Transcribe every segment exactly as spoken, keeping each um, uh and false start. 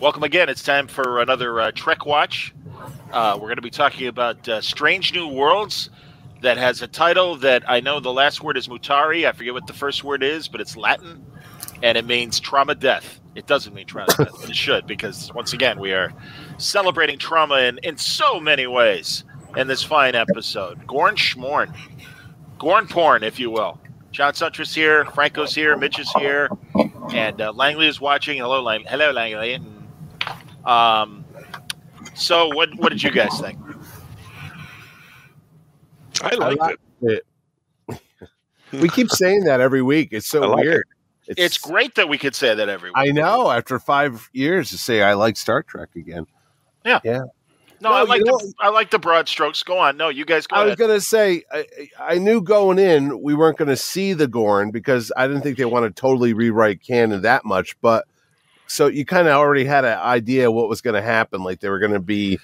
Welcome again. It's time for another uh, Trek Watch. Uh, we're going to be talking about uh, Strange New Worlds that has a title that I know the last word is Mutari. I forget what the first word is, but it's Latin, and it means trauma death. It doesn't mean trauma death, but it should, because once again, we are celebrating trauma in, in so many ways in this fine episode. Gorn Schmorn. Gorn porn, if you will. John Suntress here, Franco's here, Mitch is here, and uh, Langley is watching. Hello, Lang- Hello Langley. Um. So, what what did you guys think? I liked, I liked it. it. We keep saying that every week. It's so like weird. It. It's, it's great that we could say that every week. I know. After five years, to say I like Star Trek again. Yeah. Yeah. No, no I like the know, I like the broad strokes. Go on. No, you guys go I ahead. was going to say, I, I knew going in we weren't going to see the Gorn because I didn't think they wanted to totally rewrite canon that much, but. So you kind of already had an idea what was going to happen. Like they were going to be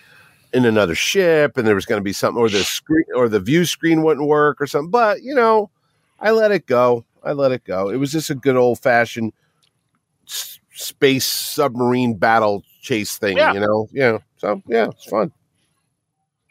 in another ship and there was going to be something, or the screen or the view screen wouldn't work or something. But, you know, I let it go. I let it go. It was just a good old fashioned s- space submarine battle chase thing, yeah. you know? Yeah. So, yeah, it's fun.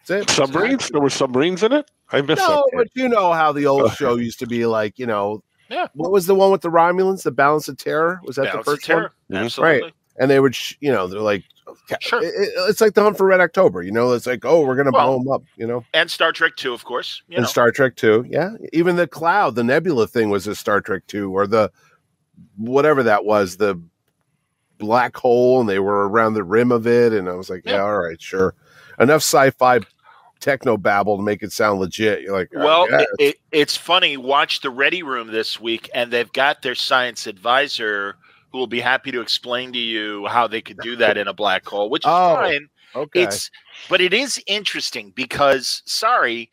That's it. Submarines? There were submarines in it? I missed No, that. But you know how the old show used to be like, you know, Yeah. What was the one with the Romulans? The Balance of Terror? Was that Balance the first of Terror. one? Absolutely. Right. And they would, sh- you know, they're like, okay. sure. it, it, it's like the Hunt for Red October, you know? It's like, oh, we're going to well, blow them up, you know? And Star Trek two, of course. You and know. Star Trek two, yeah. Even the cloud, the nebula thing was a Star Trek two, or the whatever that was, the black hole, and they were around the rim of it. And I was like, yeah, yeah all right, sure. Enough sci-fi techno babble to make it sound legit. You're like, oh, well, yeah. it, it, it's funny. Watch the Ready Room this week, and they've got their science advisor who will be happy to explain to you how they could do that in a black hole, which is oh, fine. Okay, it's but it is interesting because, sorry,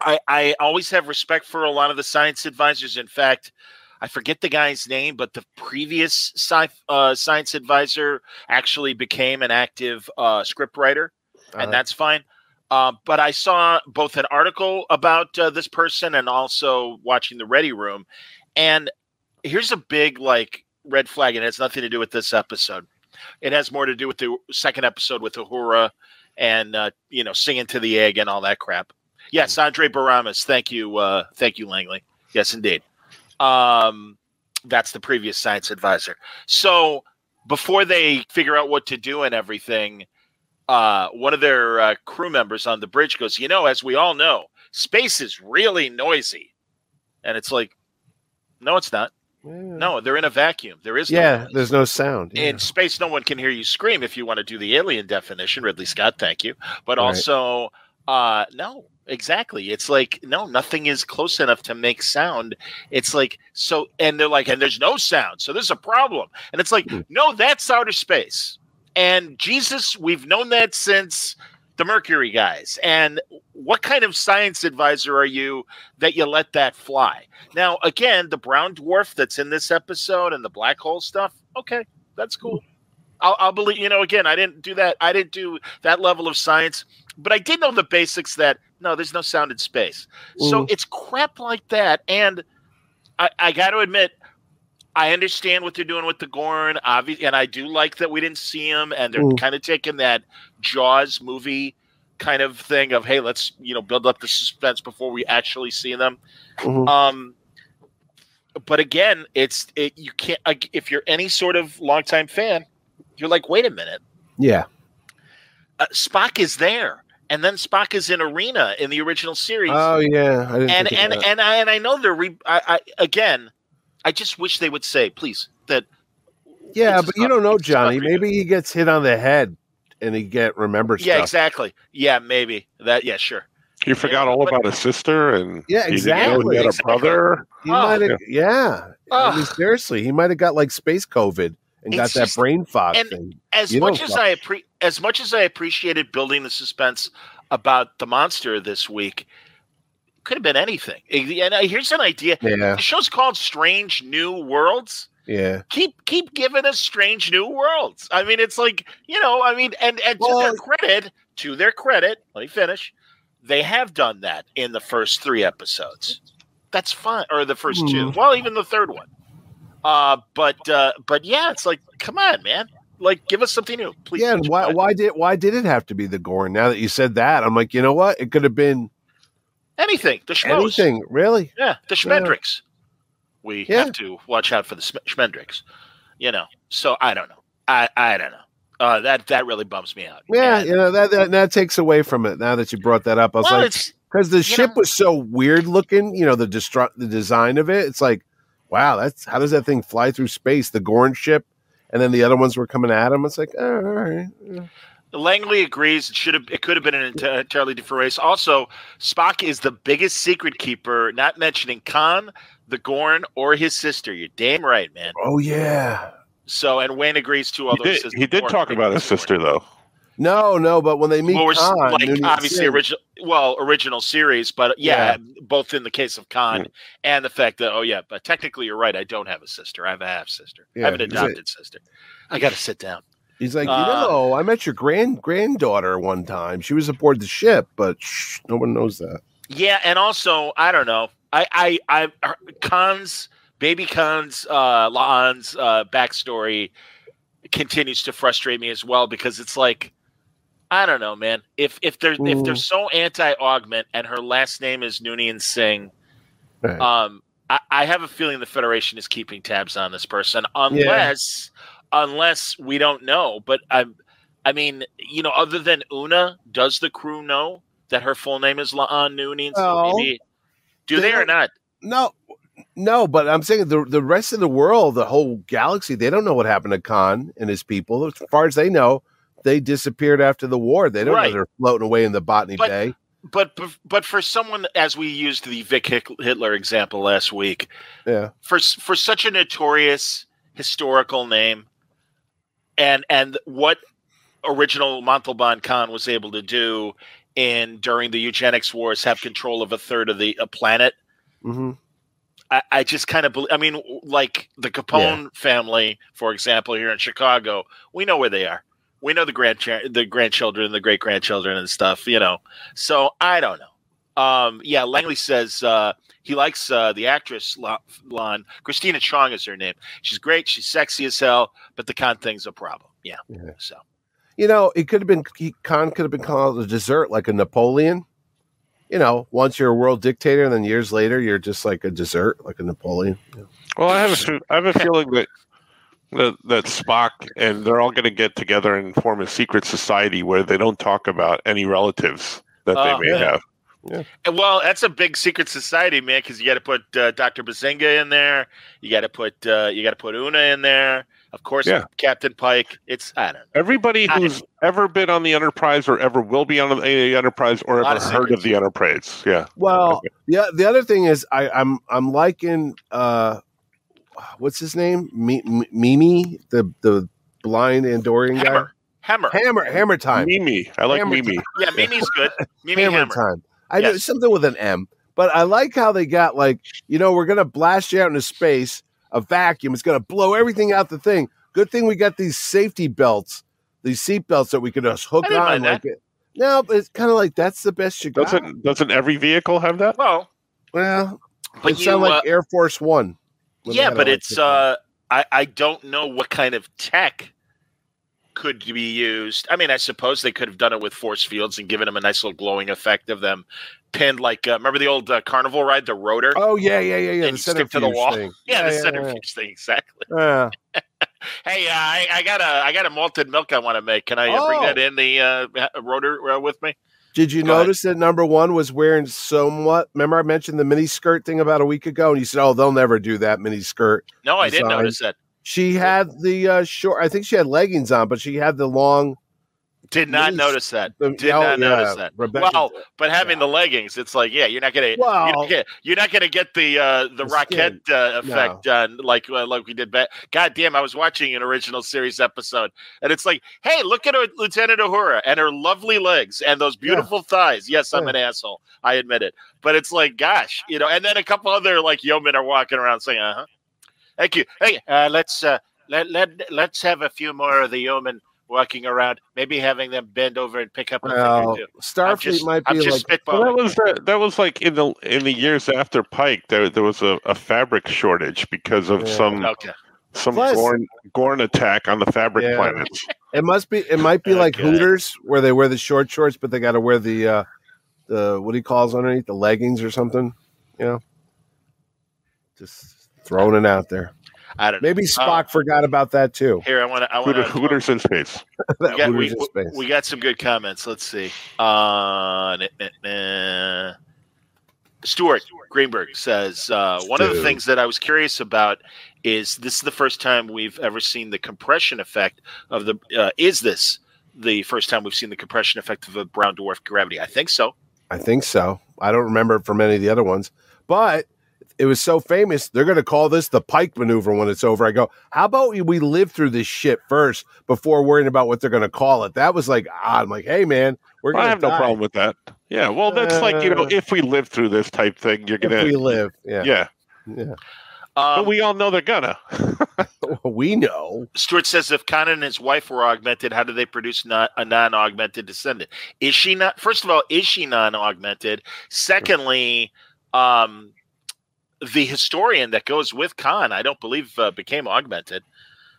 I I always have respect for a lot of the science advisors. In fact, I forget the guy's name, but the previous sci- uh, science advisor actually became an active uh, scriptwriter, and uh-huh. that's fine. Uh, but I saw both an article about uh, this person and also watching the Ready Room. And here's a big like red flag, and it has nothing to do with this episode. It has more to do with the second episode with Uhura and uh, you know singing to the egg and all that crap. Yes, Andre Baramas. Thank you, uh, thank you, Langley. Yes, indeed. Um, that's the previous science advisor. So before they figure out what to do and everything. Uh, one of their uh, crew members on the bridge goes, you know, as we all know, space is really noisy. And it's like, no, it's not. Yeah. No, they're in a vacuum. There is yeah, no there's no sound. Yeah. In space, no one can hear you scream if you want to do the alien definition. Ridley Scott, thank you. But all also, right. uh, no, exactly. It's like, no, nothing is close enough to make sound. It's like, so, and they're like, and there's no sound. So there's a problem. And it's like, no, that's outer space. And Jesus, we've known that since the Mercury guys. And what kind of science advisor are you that you let that fly? Now, again, the brown dwarf that's in this episode and the black hole stuff. Okay, that's cool. I'll, I'll believe, you know, again, I didn't do that. I didn't do that level of science, but I did know the basics that no, there's no sound in space. Mm. So it's crap like that. And I, I got to admit, I understand what they're doing with the Gorn, obviously, and I do like that we didn't see him, and they're mm. kind of taking that Jaws movie kind of thing of, hey, let's, you know, build up the suspense before we actually see them. Mm-hmm. Um, but again, it's it, you can't if you're any sort of longtime fan, you're like, wait a minute, yeah, uh, Spock is there, and then Spock is in Arena in the original series. Oh yeah, I didn't and think and of that. and I and I know they're re- I, I again. I just wish they would say, please, that. Yeah, but you don't know, Johnny. Maybe he gets hit on the head and he get remember stuff. Yeah, exactly. Yeah, maybe that. Yeah, sure. He forgot all about his sister and yeah, exactly. He had a brother. He might have, yeah. I mean, seriously, he might have got like space COVID and got that brain fog thing. As much as I appre- as much as I appreciated building the suspense about the monster this week. Could have been anything. And here's an idea. Yeah. The show's called Strange New Worlds. Yeah. Keep keep giving us Strange New Worlds. I mean, it's like, you know, I mean, and, and well, to their credit, to their credit, let me finish. They have done that in the first three episodes. That's fine. Or the first hmm. two. Well, even the third one. Uh but uh but yeah, it's like, come on, man. Like, give us something new, please. Yeah, and why why did why did it have to be the Gorn? Now that you said that, I'm like, you know what? It could have been anything. The schmoes. Anything, really? Yeah, the Schmendricks. We yeah. have to watch out for the Schmendricks. You know, so I don't know. I, I don't know. Uh, that that really bums me out. Yeah, and, you know, that, that that takes away from it. Now that you brought that up, I was well, like, because the ship know, was so weird looking, you know, the destru- the design of it. It's like, wow, that's how does that thing fly through space? The Gorn ship, and then the other ones were coming at him. It's like, oh, all right. Yeah. Langley agrees it should have it could have been an entirely different race. Also, Spock is the biggest secret keeper, not mentioning Khan, the Gorn, or his sister. You're damn right, man. Oh yeah. So and Wayne agrees too. Although he did, he did talk about his sister though. No, no, but when they meet, well, Khan, like obviously original, well, original series, but yeah, yeah, both in the case of Khan yeah. and the fact that oh yeah, but technically you're right. I don't have a sister. I have a half sister. Yeah, I have an adopted it. sister. I got to sit down. He's like, you uh, know, I met your grand granddaughter one time. She was aboard the ship, but shh, no one knows that. Yeah, and also, I don't know. I, I, I Khan's baby Khan's uh, La'an's uh, backstory continues to frustrate me as well because it's like, I don't know, man. If if they're mm. if they're so anti-augment and her last name is Noonien Singh, right. um, I, I have a feeling the Federation is keeping tabs on this person unless. Yeah. Unless we don't know, but I, I mean, you know, other than Una, does the crew know that her full name is La'an Noonien? No. So do they, they or not? No, no. But I'm saying the the rest of the world, the whole galaxy, they don't know what happened to Khan and his people. As far as they know, they disappeared after the war. They don't right. know they're floating away in the Botany but, Bay. But but for someone, as we used the Vic Hitler example last week, yeah, for for such a notorious historical name. And and what original Montalban Khan was able to do in during the eugenics wars have control of a third of the a planet. Mm-hmm. I, I just kind of I mean, like the Capone yeah. family, for example, here in Chicago, we know where they are. We know the grand the grandchildren, the great grandchildren, and stuff. You know, so I don't know. Um, yeah, Langley says uh, he likes uh, the actress La- Lon. Christina Chong is her name. She's great. She's sexy as hell. But the Khan thing's a problem. Yeah. yeah. So, you know, it could have been he, Khan could have been called a dessert, like a Napoleon. You know, once you're a world dictator, and then years later, you're just like a dessert, like a Napoleon. Yeah. Well, I have a, I have a feeling that, that that Spock and they're all going to get together and form a secret society where they don't talk about any relatives that uh, they may yeah. have. Yeah. Well, that's a big secret society, man. Because you got to put uh, Doctor Bazinga in there. You got to put uh, you got to put Una in there. Of course, yeah. Captain Pike. It's I don't know. Everybody I who's ever been on the Enterprise or ever will be on the Enterprise or ever of heard of the Enterprise. Yeah. Well, okay. yeah. The other thing is, I, I'm I'm liking uh, what's his name? M- M- Mimi, the the blind Andorian guy. Hemmer. Hemmer. Hemmer time. Mimi. I like Hemmer Mimi. Time. Yeah, Mimi's good. Mimi Hemmer, Hemmer time. I yes. know something with an M, but I like how they got like, you know, we're going to blast you out into space, a vacuum. It's going to blow everything out the thing. Good thing we got these safety belts, these seat belts that we could just hook on. Like it. No, but it's kind of like, that's the best you got. Doesn't, doesn't every vehicle have that? Well, well, but it you, sound like uh, Air Force One. Yeah, but it's, uh, I, I don't know what kind of tech could be used. I mean, I suppose they could have done it with force fields and given them a nice little glowing effect of them pinned, like, uh, remember the old uh, carnival ride, the rotor? Oh, yeah, yeah, yeah, yeah. And you stick to the wall. Thing. Yeah, yeah, the yeah, centrifuge yeah. thing, exactly. Yeah. Hey, uh, I, I got a I got a malted milk I want to make. Can I oh. bring that in the uh, rotor uh, with me? Did you Go notice ahead. that number one was wearing somewhat? Remember I mentioned the miniskirt thing about a week ago, and you said, "Oh, they'll never do that miniskirt." No, I design. did notice that. She had the uh, short. I think she had leggings on, but she had the long. Did not mini- notice that. Did oh, not yeah, notice that. Rebecca well, did. but having yeah. the leggings, it's like, yeah, you're not gonna, well, you're not gonna, you're not gonna get the uh, the, the Rockette uh, effect no. done like uh, like we did back. God damn, I was watching an original series episode, and it's like, hey, look at her, Lieutenant Uhura, and her lovely legs and those beautiful yeah. thighs. Yes, I'm yeah. an asshole, I admit it, but it's like, gosh, you know. And then a couple other like yeomen are walking around saying, "Uh huh, thank you. Hey, uh, let's uh, let let let's have a few more of the yeomen." Walking around, maybe having them bend over and pick up a well, thing or two. Starfleet just, might be like that was that, that was like in the in the years after Pike, there there was a, a fabric shortage because of yeah. some okay. some Plus, Gorn, Gorn attack on the fabric yeah. planets. It must be it might be okay. like Hooters where they wear the short shorts, but they got to wear the uh, the what do you call it underneath the leggings or something. You know, just throwing it out there. I don't Maybe know. Spock um, forgot about that too. Here, I want to. I want Hooters in space. We got, we, in space. We got some good comments. Let's see. Uh, nah, nah, nah. Stuart Greenberg says uh, one Dude. of the things that I was curious about is this is the first time we've ever seen the compression effect of the. Uh, is this the first time we've seen the compression effect of a brown dwarf gravity? I think so. I think so. I don't remember from any of the other ones, but. It was so famous, they're going to call this the Pike maneuver when it's over. I go, how about we live through this shit first before worrying about what they're going to call it? That was like, ah, I'm like, hey, man, we're going to I have die. no problem with that. Yeah, well, that's uh, like, you know, if we live through this type thing, you're going to... If we live, yeah. Yeah. yeah. Um, but we all know they're going to. We know. Stuart says, if Khan and his wife were augmented, how do they produce not, a non-augmented descendant? Is she not... First of all, is she non-augmented? Secondly, um... the historian that goes with Khan, I don't believe, uh, became augmented,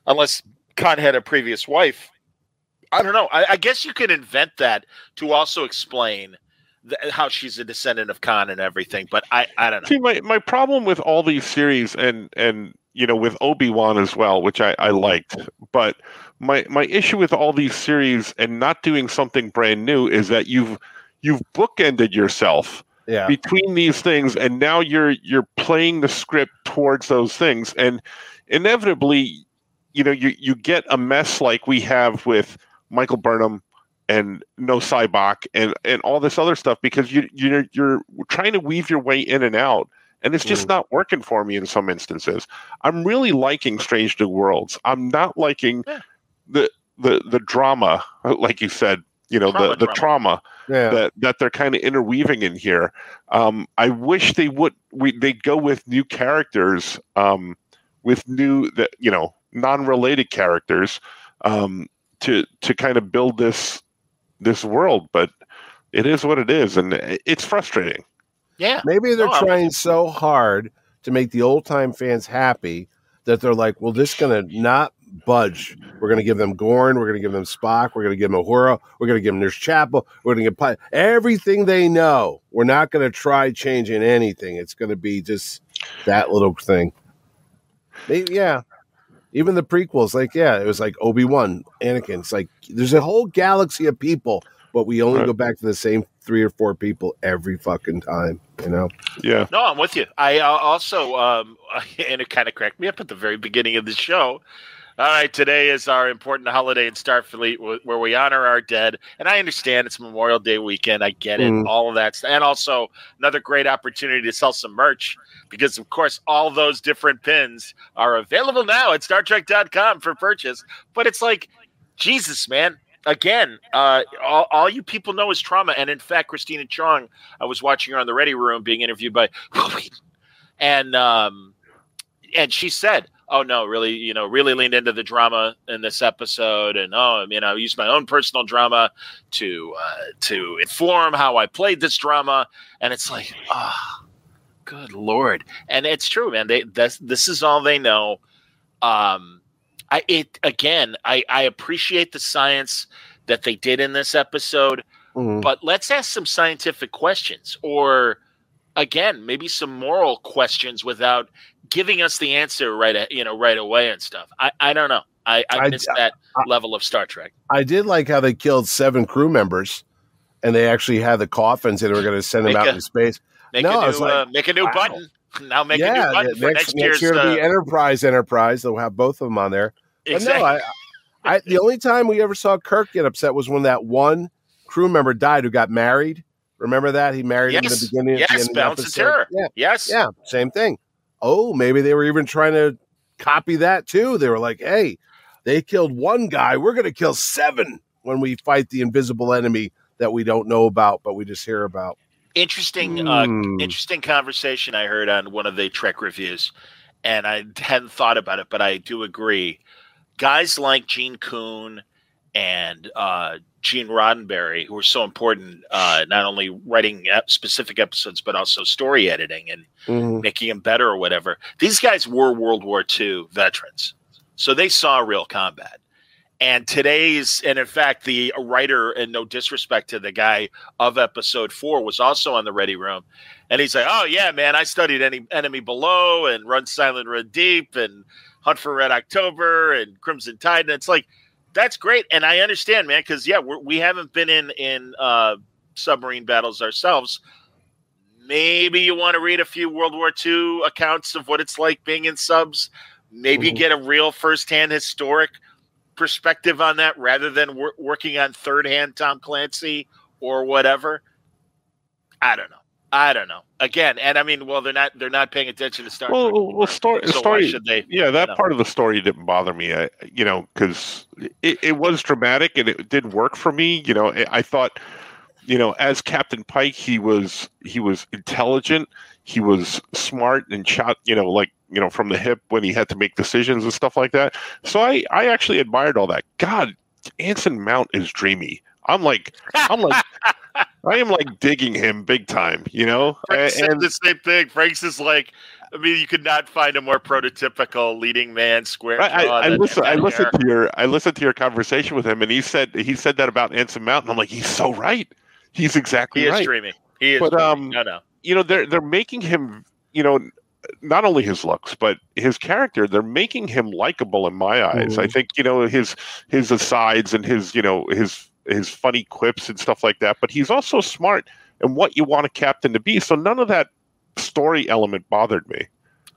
unless Khan had a previous wife. I don't know. I, I guess you could invent that to also explain th- how she's a descendant of Khan and everything. But I, I don't know. See, my, my problem with all these series, and and you know, with Obi-Wan as well, which I, I liked, but my my issue with all these series and not doing something brand new is that you've you've bookended yourself. Yeah. Between these things, and now you're you're playing the script towards those things, and inevitably, you know, you, you get a mess like we have with Michael Burnham and No Saibok and, and all this other stuff because you you you're trying to weave your way in and out, and it's just mm. not working for me in some instances. I'm really liking Strange New Worlds. I'm not liking yeah. the the the drama, like you said. You know, trauma, the, the trauma, trauma yeah. that, that they're kind of interweaving in here. Um, I wish they would we they go with new characters, um, with new that you know non-related characters um, to to kind of build this this world. But it is what it is, and it's frustrating. Yeah, maybe they're no, trying so hard to make the old-time fans happy that they're like, well, this is going to not. budge. We're going to give them Gorn. We're going to give them Spock. We're going to give them Uhura. We're going to give them Nurse Chapel. We're going to give Pi- everything they know. We're not going to try changing anything. It's going to be just that little thing. They, yeah. Even the prequels, like, yeah, it was like Obi-Wan, Anakin. It's like there's a whole galaxy of people, but we only right. go back to the same three or four people every fucking time, you know? Yeah. No, I'm with you. I uh, also, um, and it kind of cracked me up at the very beginning of the show. All right, today is our important holiday in Starfleet where we honor our dead. And I understand it's Memorial Day weekend. I get it, mm. all of that. And also another great opportunity to sell some merch because, of course, all those different pins are available now at Star Trek dot com for purchase. But it's like, Jesus, man. Again, uh, all, all you people know is trauma. And, in fact, Christina Chong, I was watching her on the Ready Room being interviewed by – and um, and she said – oh, no, really, you know, really leaned into the drama in this episode. And, oh, I mean, I used my own personal drama to uh, to inform how I played this drama. And it's like, oh, good Lord. And it's true, man. They, this, this is all they know. Um, I it again. I, I appreciate the science that they did in this episode, mm-hmm. but let's ask some scientific questions, or again, maybe some moral questions without giving us the answer right, you know, right away and stuff. I, I don't know. I, I missed I, that I, level of Star Trek. I did like how they killed seven crew members, and they actually had the coffins, and they were going to send them make out a, into space. Make no, a new, like, uh, make a new wow. button. Now make yeah, a new button for next, next year's. Next year uh, to be Enterprise, Enterprise. They'll have both of them on there. Exactly. But no, I, I, the only time we ever saw Kirk get upset was when that one crew member died who got married. Remember that? He married yes. him in the beginning. Yes, the Balance of Terror. Yeah. Yes. Yeah, same thing. Oh, maybe they were even trying to copy that, too. They were like, hey, they killed one guy. We're going to kill seven when we fight the invisible enemy that we don't know about, but we just hear about. Interesting, mm. uh, interesting conversation I heard on one of the Trek reviews, and I hadn't thought about it, but I do agree. Guys like Gene Kuhn and uh, Gene Roddenberry, who are so important, uh, not only writing specific episodes, but also story editing and mm. making them better or whatever. These guys were World War Two veterans, so they saw real combat. And today's, and in fact, the writer, and no disrespect to the guy of episode four, was also on the Ready Room. And he's like, oh, yeah, man, I studied any Enemy Below and Run Silent, Run Deep and Hunt for Red October and Crimson Tide. And it's like, that's great. And I understand, man, because, yeah, we're, we haven't been in, in uh, submarine battles ourselves. Maybe you want to read a few World War Two accounts of what it's like being in subs. Maybe mm-hmm. get a real firsthand historic perspective on that rather than wor- working on third-hand Tom Clancy or whatever. I don't know. I don't know. Again, and I mean, well, they're not they're not paying attention to Star Trek. Well, well story, so story, why should they? Yeah, that know? part of the story didn't bother me. I, you know, because it, it was dramatic and it did work for me. You know, I thought, you know, as Captain Pike, he was he was intelligent, he was smart, and shot. You know, like. you know, from the hip when he had to make decisions and stuff like that. So I, I actually admired all that. God, Anson Mount is dreamy. I'm like, I'm like, I am like digging him big time, you know? Frank said and, the same thing. Frank's is like, I mean, you could not find a more prototypical leading man square. I, I, I listened, I listened to your, I listened to your conversation with him, and he said, he said that about Anson Mount. And I'm like, he's so right. He's exactly he right. He is dreamy. He is. But, dreamy. Um, no, no. You know, they're, they're making him, you know, not only his looks, but his character, they're making him likable in my eyes. Mm. I think, you know, his his asides and his, you know, his his funny quips and stuff like that. But he's also smart and what you want a captain to be. So none of that story element bothered me.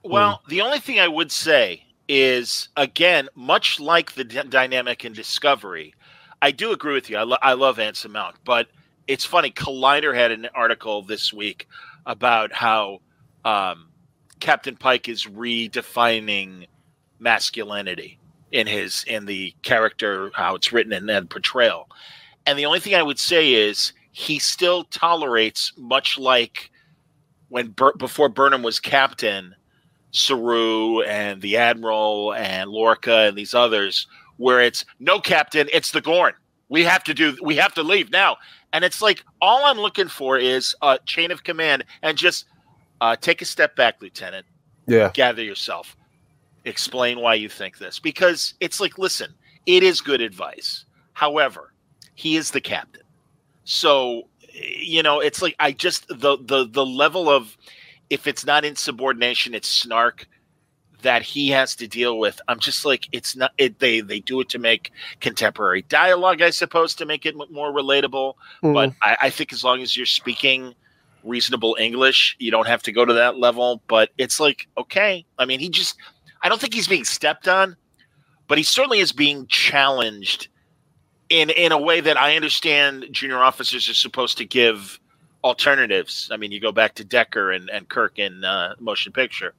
Well, mm. the only thing I would say is, again, much like the d- dynamic in Discovery, I do agree with you. I, lo- I love Anson Mount. But it's funny, Collider had an article this week about how um, – Captain Pike is redefining masculinity in his in the character, how it's written and then portrayal. And the only thing I would say is he still tolerates, much like when Bur- before Burnham was captain, Saru and the Admiral and Lorca and these others, where it's no captain, it's the Gorn. We have to do. We have to leave now. And it's like all I'm looking for is a chain of command and just. Uh, take a step back, Lieutenant. Yeah. Gather yourself. Explain why you think this. Because it's like, listen, it is good advice. However, he is the captain. So, you know, it's like I just, the the the level of, if it's not insubordination, it's snark that he has to deal with. I'm just like, it's not, it, they, they do it to make contemporary dialogue, I suppose, to make it more relatable. Mm. But I, I think as long as you're speaking reasonable English, you don't have to go to that level, but it's like, okay. I mean, he just, I don't think he's being stepped on, but he certainly is being challenged in, in a way that I understand junior officers are supposed to give alternatives. I mean, you go back to Decker and, and Kirk in uh, Motion Picture.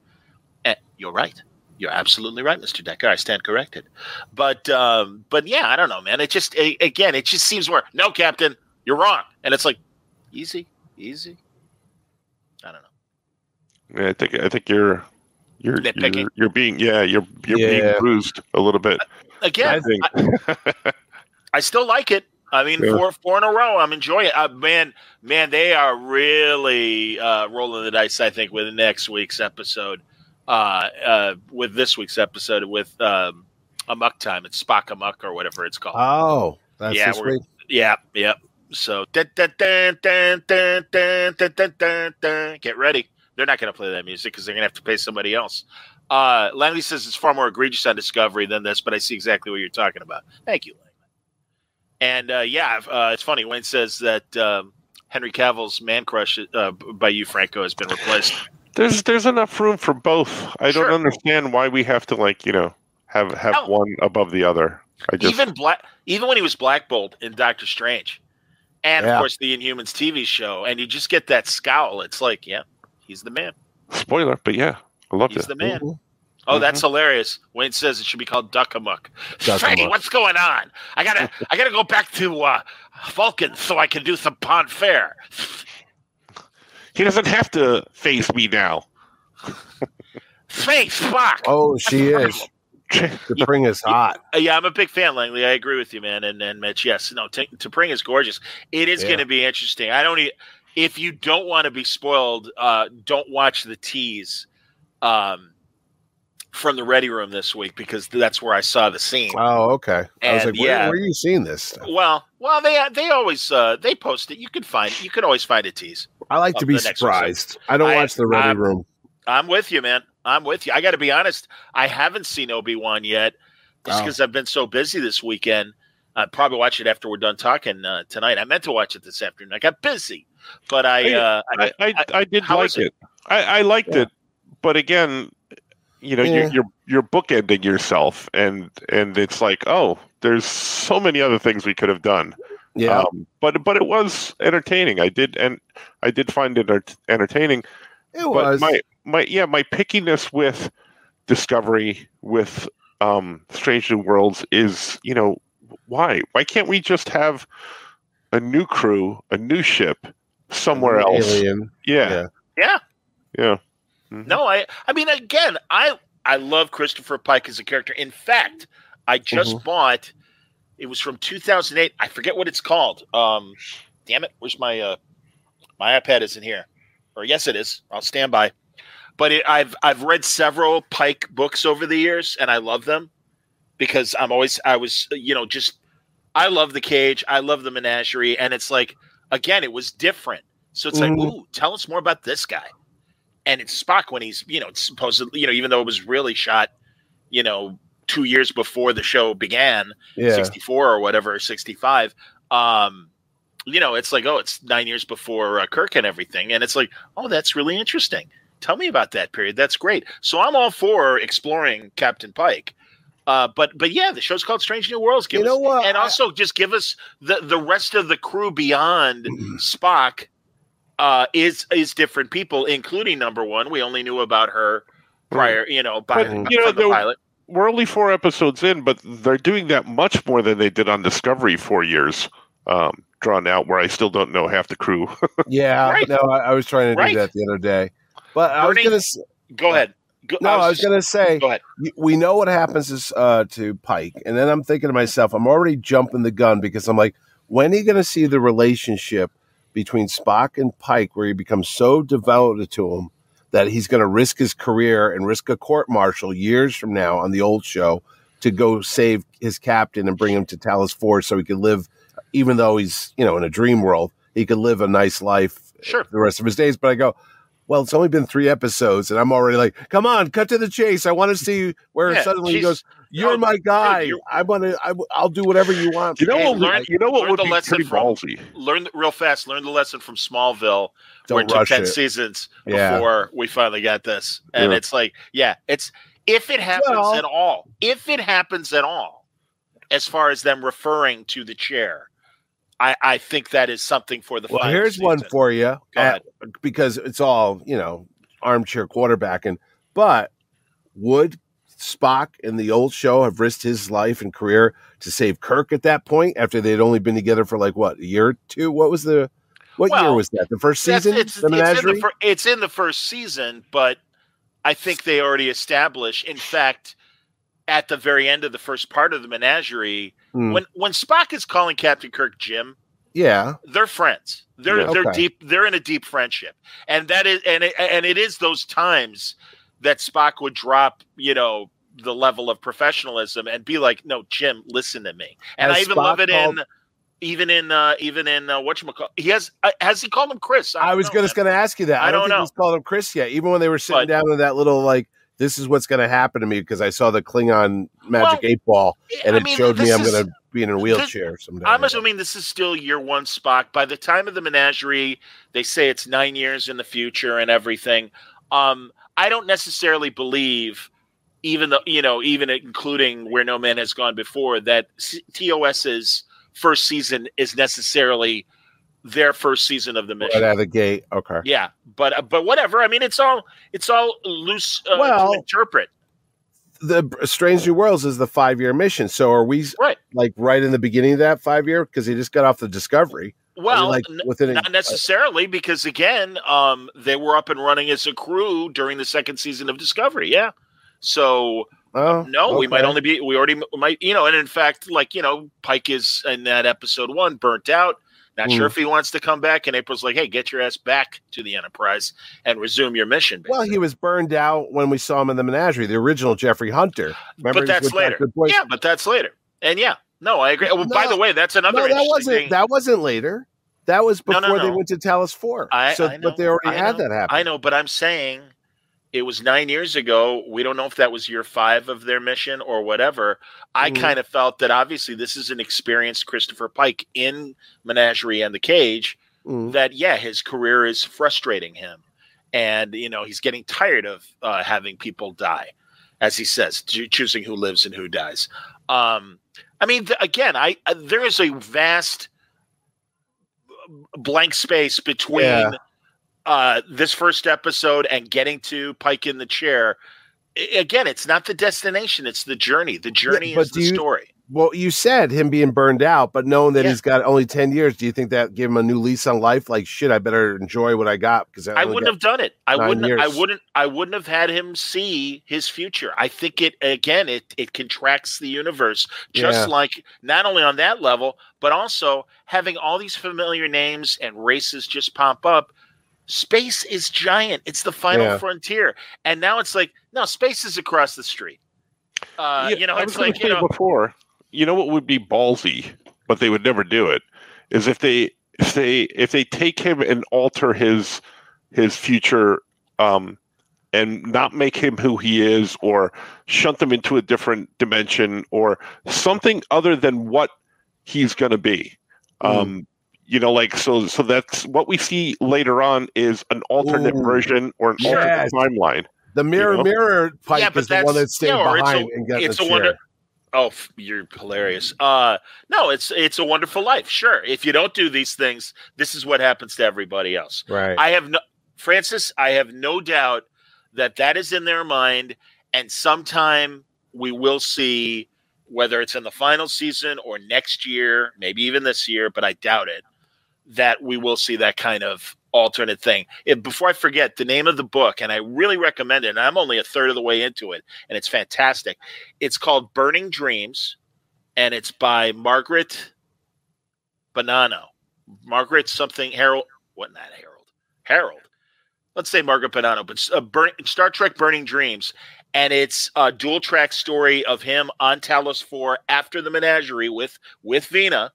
And you're right. You're absolutely right, Mister Decker. I stand corrected. But, um, but yeah, I don't know, man. It just, it, again, it just seems where, no, Captain, you're wrong. And it's like, easy, easy. I don't know. Yeah, I think I think you're you're you're, you're being yeah you're you're yeah. being bruised a little bit. Again, I, think. I, I still like it. I mean, yeah. four four in a row. I'm enjoying it. Uh, man, man, they are really uh, rolling the dice. I think with next week's episode. uh, uh, with this week's episode with um, Amok Time. It's Spock Amok or whatever it's called. Oh, that's yeah, this week. Yeah, yeah. So dun, dun, dun, dun, dun, dun, dun, dun, dun. Get ready. They're not going to play that music because they're going to have to pay somebody else. Uh, Langley says it's far more egregious on Discovery than this, but I see exactly what you're talking about. Thank you, Langley. And uh, yeah, uh, it's funny. Wayne says that um, Henry Cavill's man crush uh, by you, Franco, has been replaced. There's there's enough room for both. I sure. don't understand why we have to like you know have have no. one above the other. I just... Even black, even when he was Black Bolt in Doctor Strange. And, yeah. of course, the Inhumans T V show. And you just get that scowl. It's like, yeah, he's the man. Spoiler, but yeah, I love it. He's the man. Mm-hmm. Oh, mm-hmm. That's hilarious. Wayne says it should be called Duck Amuck. Freddie, what's going on? I gotta I gotta go back to uh, Vulcan so I can do some Pon Farr. He doesn't have to face me now. Face Spock. Oh, that's she is. T'Pring is hot. Yeah, I'm a big fan, Langley. I agree with you, man, and and Mitch. Yes, no, T'Pring is gorgeous. It is yeah. going to be interesting. I don't. E- if you don't want to be spoiled, uh, don't watch the tease um, from the Ready Room this week because that's where I saw the scene. Oh, okay. And I was like, where, yeah. where are you seeing this stuff? Well, well, they they always uh, they post it. You can find you can always find a tease. I like to be surprised. I don't I, watch the Ready I'm, Room. I'm with you, man. I'm with you. I got to be honest. I haven't seen Obi-Wan yet just because oh. I've been so busy this weekend. I'll probably watch it after we're done talking uh, tonight. I meant to watch it this afternoon. I got busy, but I I, uh, I, I, I, I did like it. it. I, I liked yeah. it, but again, you know, yeah. you're, you're you're bookending yourself, and and it's like, oh, there's so many other things we could have done. Yeah, um, but but it was entertaining. I did and I did find it entertaining. It was. But my, My yeah, my pickiness with Discovery, with um, Strange New Worlds is, you know, why? Why can't we just have a new crew, a new ship somewhere An else? Alien. Yeah. Yeah. Yeah. Mm-hmm. No, I I mean, again, I, I love Christopher Pike as a character. In fact, I just mm-hmm. bought, it was from two thousand eight. I forget what it's called. Um, damn it. Where's my, uh, my iPad isn't here. Or yes, it is. I'll stand by. But it, I've I've read several Pike books over the years, and I love them because I'm always I was you know just I love the Cage, I love the Menagerie, and it's like again it was different. So it's mm-hmm. like, ooh, tell us more about this guy. And it's Spock when he's you know supposedly you know even though it was really shot you know two years before the show began, yeah. sixty-four or whatever, sixty-five. Um, you know it's like oh it's nine years before uh, Kirk and everything, and it's like oh that's really interesting. Tell me about that period. That's great. So I'm all for exploring Captain Pike. Uh, but but yeah, the show's called Strange New Worlds. Give you know us, what? And also I, just give us the, the rest of the crew beyond Spock uh, is is different people, including number one. We only knew about her prior, you know, by but, you know, the pilot. We're only four episodes in, but they're doing that much more than they did on Discovery four years um, drawn out, where I still don't know half the crew. yeah, right. no, I, I was trying to right. do that the other day. But Burning, I was going to go ahead. Go, no, I was, was going to say go we know what happens is, uh, to Pike, and then I'm thinking to myself, I'm already jumping the gun because I'm like, when are you going to see the relationship between Spock and Pike, where he becomes so devoted to him that he's going to risk his career and risk a court martial years from now on the old show to go save his captain and bring him to Talos four so he could live, even though he's you know in a dream world, he could live a nice life sure. the rest of his days. But I go. Well, it's only been three episodes, and I'm already like, "Come on, cut to the chase! I want to see where yeah, suddenly geez. he goes. You're oh, my guy. You're, I want to. I, I'll do whatever you want." You know hey, what? Learn, like, you know what would the be lesson from, Learn real fast. Learn the lesson from Smallville. Don't where it took ten it. seasons yeah. before we finally got this, and yeah. it's like, yeah, it's if it happens well, at all, if it happens at all, as far as them referring to the chair. I, I think that is something for the well, final here's season. One for you uh, because it's all, you know, armchair quarterbacking. But would Spock in the old show have risked his life and career to save Kirk at that point after they'd only been together for like, what, a year or two? What was the what well, year was that? The first season? It's, the it's, in the fir- it's in the first season, but I think they already established. In fact, at the very end of the first part of the Menagerie, mm. when when Spock is calling Captain Kirk Jim, yeah, they're friends. They're yeah, okay. they're deep. They're in a deep friendship, and that is and it, and it is those times that Spock would drop, you know, the level of professionalism and be like, no, Jim, listen to me. And As I even Spock love it called- in... Even in uh, even in uh, whatchamacallit, he has uh, has he called him Chris? I, I was going to ask you that. I, I don't, don't think know. He's called him Chris yet. Even when they were sitting but, down in that little like, this is what's going to happen to me because I saw the Klingon magic well, eight ball and I it mean, showed me I'm going to be in a wheelchair this, someday. I'm assuming this is still year one Spock. By the time of the menagerie, they say it's nine years in the future and everything. Um, I don't necessarily believe. Even though you know, even including Where No Man Has Gone Before, that T O S's first season is necessarily their first season of the mission. Right out of the gate, okay. Yeah, but uh, but whatever. I mean, it's all it's all loose uh, well, to interpret. The Strange New Worlds is the five year mission. So are we right. like right in the beginning of that five year because he just got off the Discovery? Well, like within n- a, not necessarily because again, um, they were up and running as a crew during the second season of Discovery. Yeah, so. Oh, no, okay. we might only be, we already we might, you know, and in fact, like, you know, Pike is in that episode one burnt out. Not mm. sure if he wants to come back. And April's like, hey, get your ass back to the Enterprise and resume your mission. Basically. Well, he was burned out when we saw him in the menagerie, the original Jeffrey Hunter. Remember but that's later. That yeah, but that's later. And yeah, no, I agree. Well, no, by the way, that's another no, that interesting wasn't, thing. That wasn't later. That was before no, no, no. they went to Talos four. I, so, I know, but they already I had know, that happen. I know, but I'm saying... It was nine years ago. We don't know if that was year five of their mission or whatever. I mm. kind of felt that obviously this is an experienced Christopher Pike in Menagerie and the Cage mm. that, yeah, his career is frustrating him. And, you know, he's getting tired of uh, having people die, as he says, cho- choosing who lives and who dies. Um, I mean, th- again, I uh, there is a vast blank space between yeah. – Uh, this first episode and getting to Pike in the chair. I- again, it's not the destination, it's the journey. The journey yeah, is the you, story. Well, you said him being burned out, but knowing that yeah. he's got only ten years, do you think that gave him a new lease on life? Like, shit, I better enjoy what I got because I, I wouldn't have done it. I wouldn't years. I wouldn't I wouldn't have had him see his future. I think it again it it contracts the universe just yeah. like not only on that level, but also having all these familiar names and races just pop up. Space is giant. It's the final yeah. frontier. And now it's like, no, space is across the street. Uh, yeah, you know, it's like, you know, before, you know, what would be ballsy, but they would never do it is if they, if they, if they take him and alter his, his future, um, and not make him who he is or shunt him into a different dimension or something other than what he's going to be. Mm. Um, You know, like, so so that's what we see later on is an alternate Ooh, version or an yes. alternate timeline. The mirror, you know? mirror pipe yeah, is the one that stayed no, behind it's a, and got it's the a chair. Wonder- oh, you're hilarious. Uh, no, it's it's a wonderful life. Sure. If you don't do these things, this is what happens to everybody else. Right. I have no, Francis, I have no doubt that that is in their mind. And sometime we will see whether it's in the final season or next year, maybe even this year, but I doubt it. That we will see that kind of alternate thing. It, before I forget, the name of the book, and I really recommend it, and I'm only a third of the way into it, and it's fantastic. It's called Burning Dreams, and it's by Margaret Bonanno. Margaret something, Harold, what not Harold? Harold. Let's say Margaret Bonanno, but uh, Burn, Star Trek Burning Dreams, and it's a dual-track story of him on Talos four after the menagerie with, with Vina,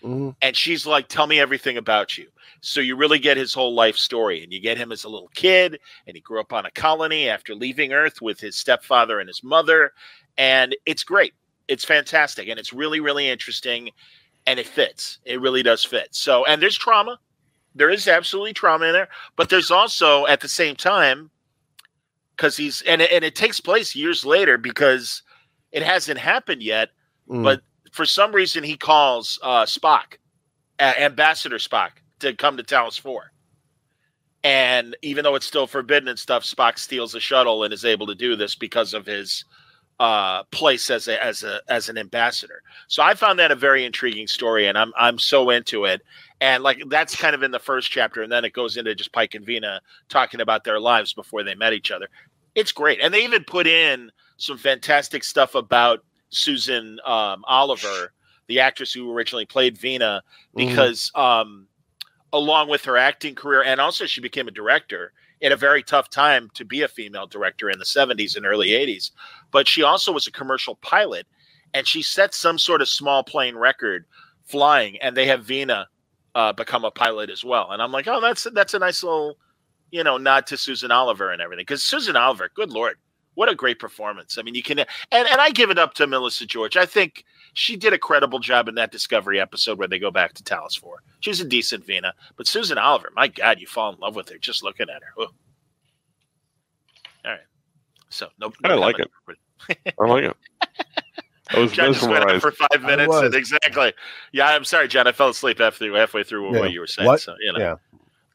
Mm-hmm. and she's like, tell me everything about you. So you really get his whole life story, and you get him as a little kid, and he grew up on a colony after leaving Earth with his stepfather and his mother. And it's great. It's fantastic. And it's really, really interesting. And it fits. It really does fit. So, and there's trauma. There is absolutely trauma in there, but there's also at the same time, cause he's, and, and it takes place years later because it hasn't happened yet, mm. but for some reason, he calls uh, Spock, uh, Ambassador Spock, to come to Talos four. And even though it's still forbidden and stuff, Spock steals a shuttle and is able to do this because of his uh, place as a, as a as an ambassador. So I found that a very intriguing story, and I'm I'm so into it. And like that's kind of in the first chapter, and then it goes into just Pike and Vina talking about their lives before they met each other. It's great, and they even put in some fantastic stuff about Susan um, Oliver, the actress who originally played Vina, because mm. um, along with her acting career. And also she became a director in a very tough time to be a female director in the seventies and early eighties. But she also was a commercial pilot, and she set some sort of small plane record flying, and they have Vina uh, become a pilot as well. And I'm like, oh, that's, that's a nice little, you know, nod to Susan Oliver and everything. Because Susan Oliver, good Lord, what a great performance. I mean, you can, and, and I give it up to Melissa George. I think she did a credible job in that Discovery episode where they go back to Talos four. She's a decent Vina. But Susan Oliver, my God, you fall in love with her just looking at her. Ooh. All right. So, no, no I like comment. it. I like it. I was John mesmerized. Just went for five minutes. And exactly. Yeah, I'm sorry, John. I fell asleep after, halfway through yeah. what you were saying. What? So, you know. Yeah.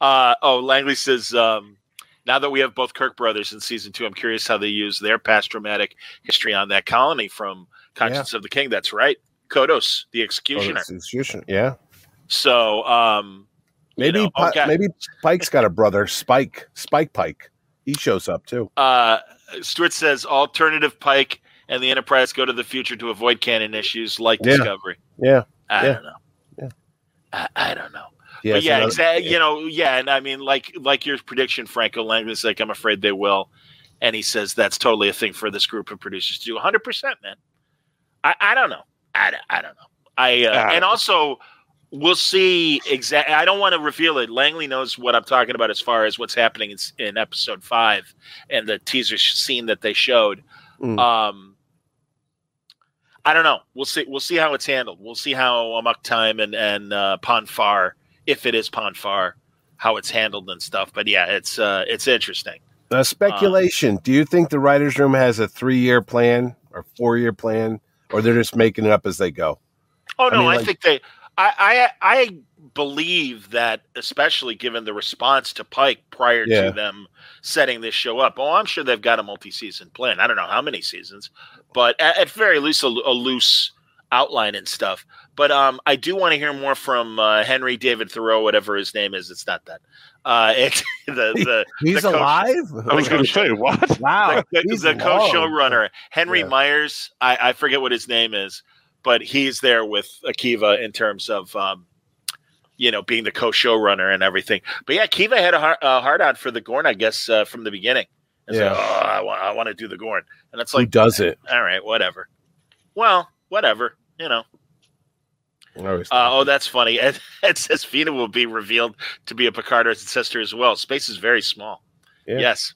Uh, oh, Langley says, um, now that we have both Kirk brothers in season two, I'm curious how they use their past dramatic history on that colony from Conscience yeah. of the King. That's right. Kodos, the executioner. Kodos, execution. Yeah. So um, maybe you know, P- okay. maybe Pike's got a brother, Spike. Spike Pike. He shows up too. Uh, Stuart says alternative Pike and the Enterprise go to the future to avoid canon issues like yeah. Discovery. Yeah. I yeah. don't know. Yeah. I, I don't know. Yeah, but yeah, exactly. Yeah. You know, yeah, and I mean, like, like your prediction, Franco Langley's like, I'm afraid they will, and he says that's totally a thing for this group of producers to do. one hundred percent, man. I, I don't know. I, I don't know. I uh, uh, and also we'll see exactly. I don't want to reveal it. Langley knows what I'm talking about as far as what's happening in, in episode five and the teaser scene that they showed. Mm. Um, I don't know. We'll see. We'll see how it's handled. We'll see how Amok Time and and uh, Pon Farr. If it is Pon Farr, how it's handled and stuff. But yeah, it's uh, it's interesting. Uh, speculation. Um, Do you think the writer's room has a three-year plan or four-year plan, or they're just making it up as they go? Oh, no, I, mean, I like, think they I, – I, I believe that, especially given the response to Pike prior yeah. to them setting this show up. Oh, I'm sure they've got a multi-season plan. I don't know how many seasons, but at, at very least a, a loose – outline and stuff, but um, I do want to hear more from uh, Henry David Thoreau, whatever his name is. It's not that. Uh, it, the the he's the co- alive. I was going to say what? Wow, the, the co-showrunner Henry yeah. Myers. I, I forget what his name is, but he's there with Akiva in terms of um, you know, being the co-showrunner and everything. But yeah, Akiva had a, har- a hard on for the Gorn, I guess, uh, from the beginning. It's yeah, like, oh, I want, I want to do the Gorn, and it's like, who does it? All right, whatever. Well, whatever. You know. Uh, oh, that's funny. It, it says Vina will be revealed to be a Picard ancestor as well. Space is very small. Yeah. Yes.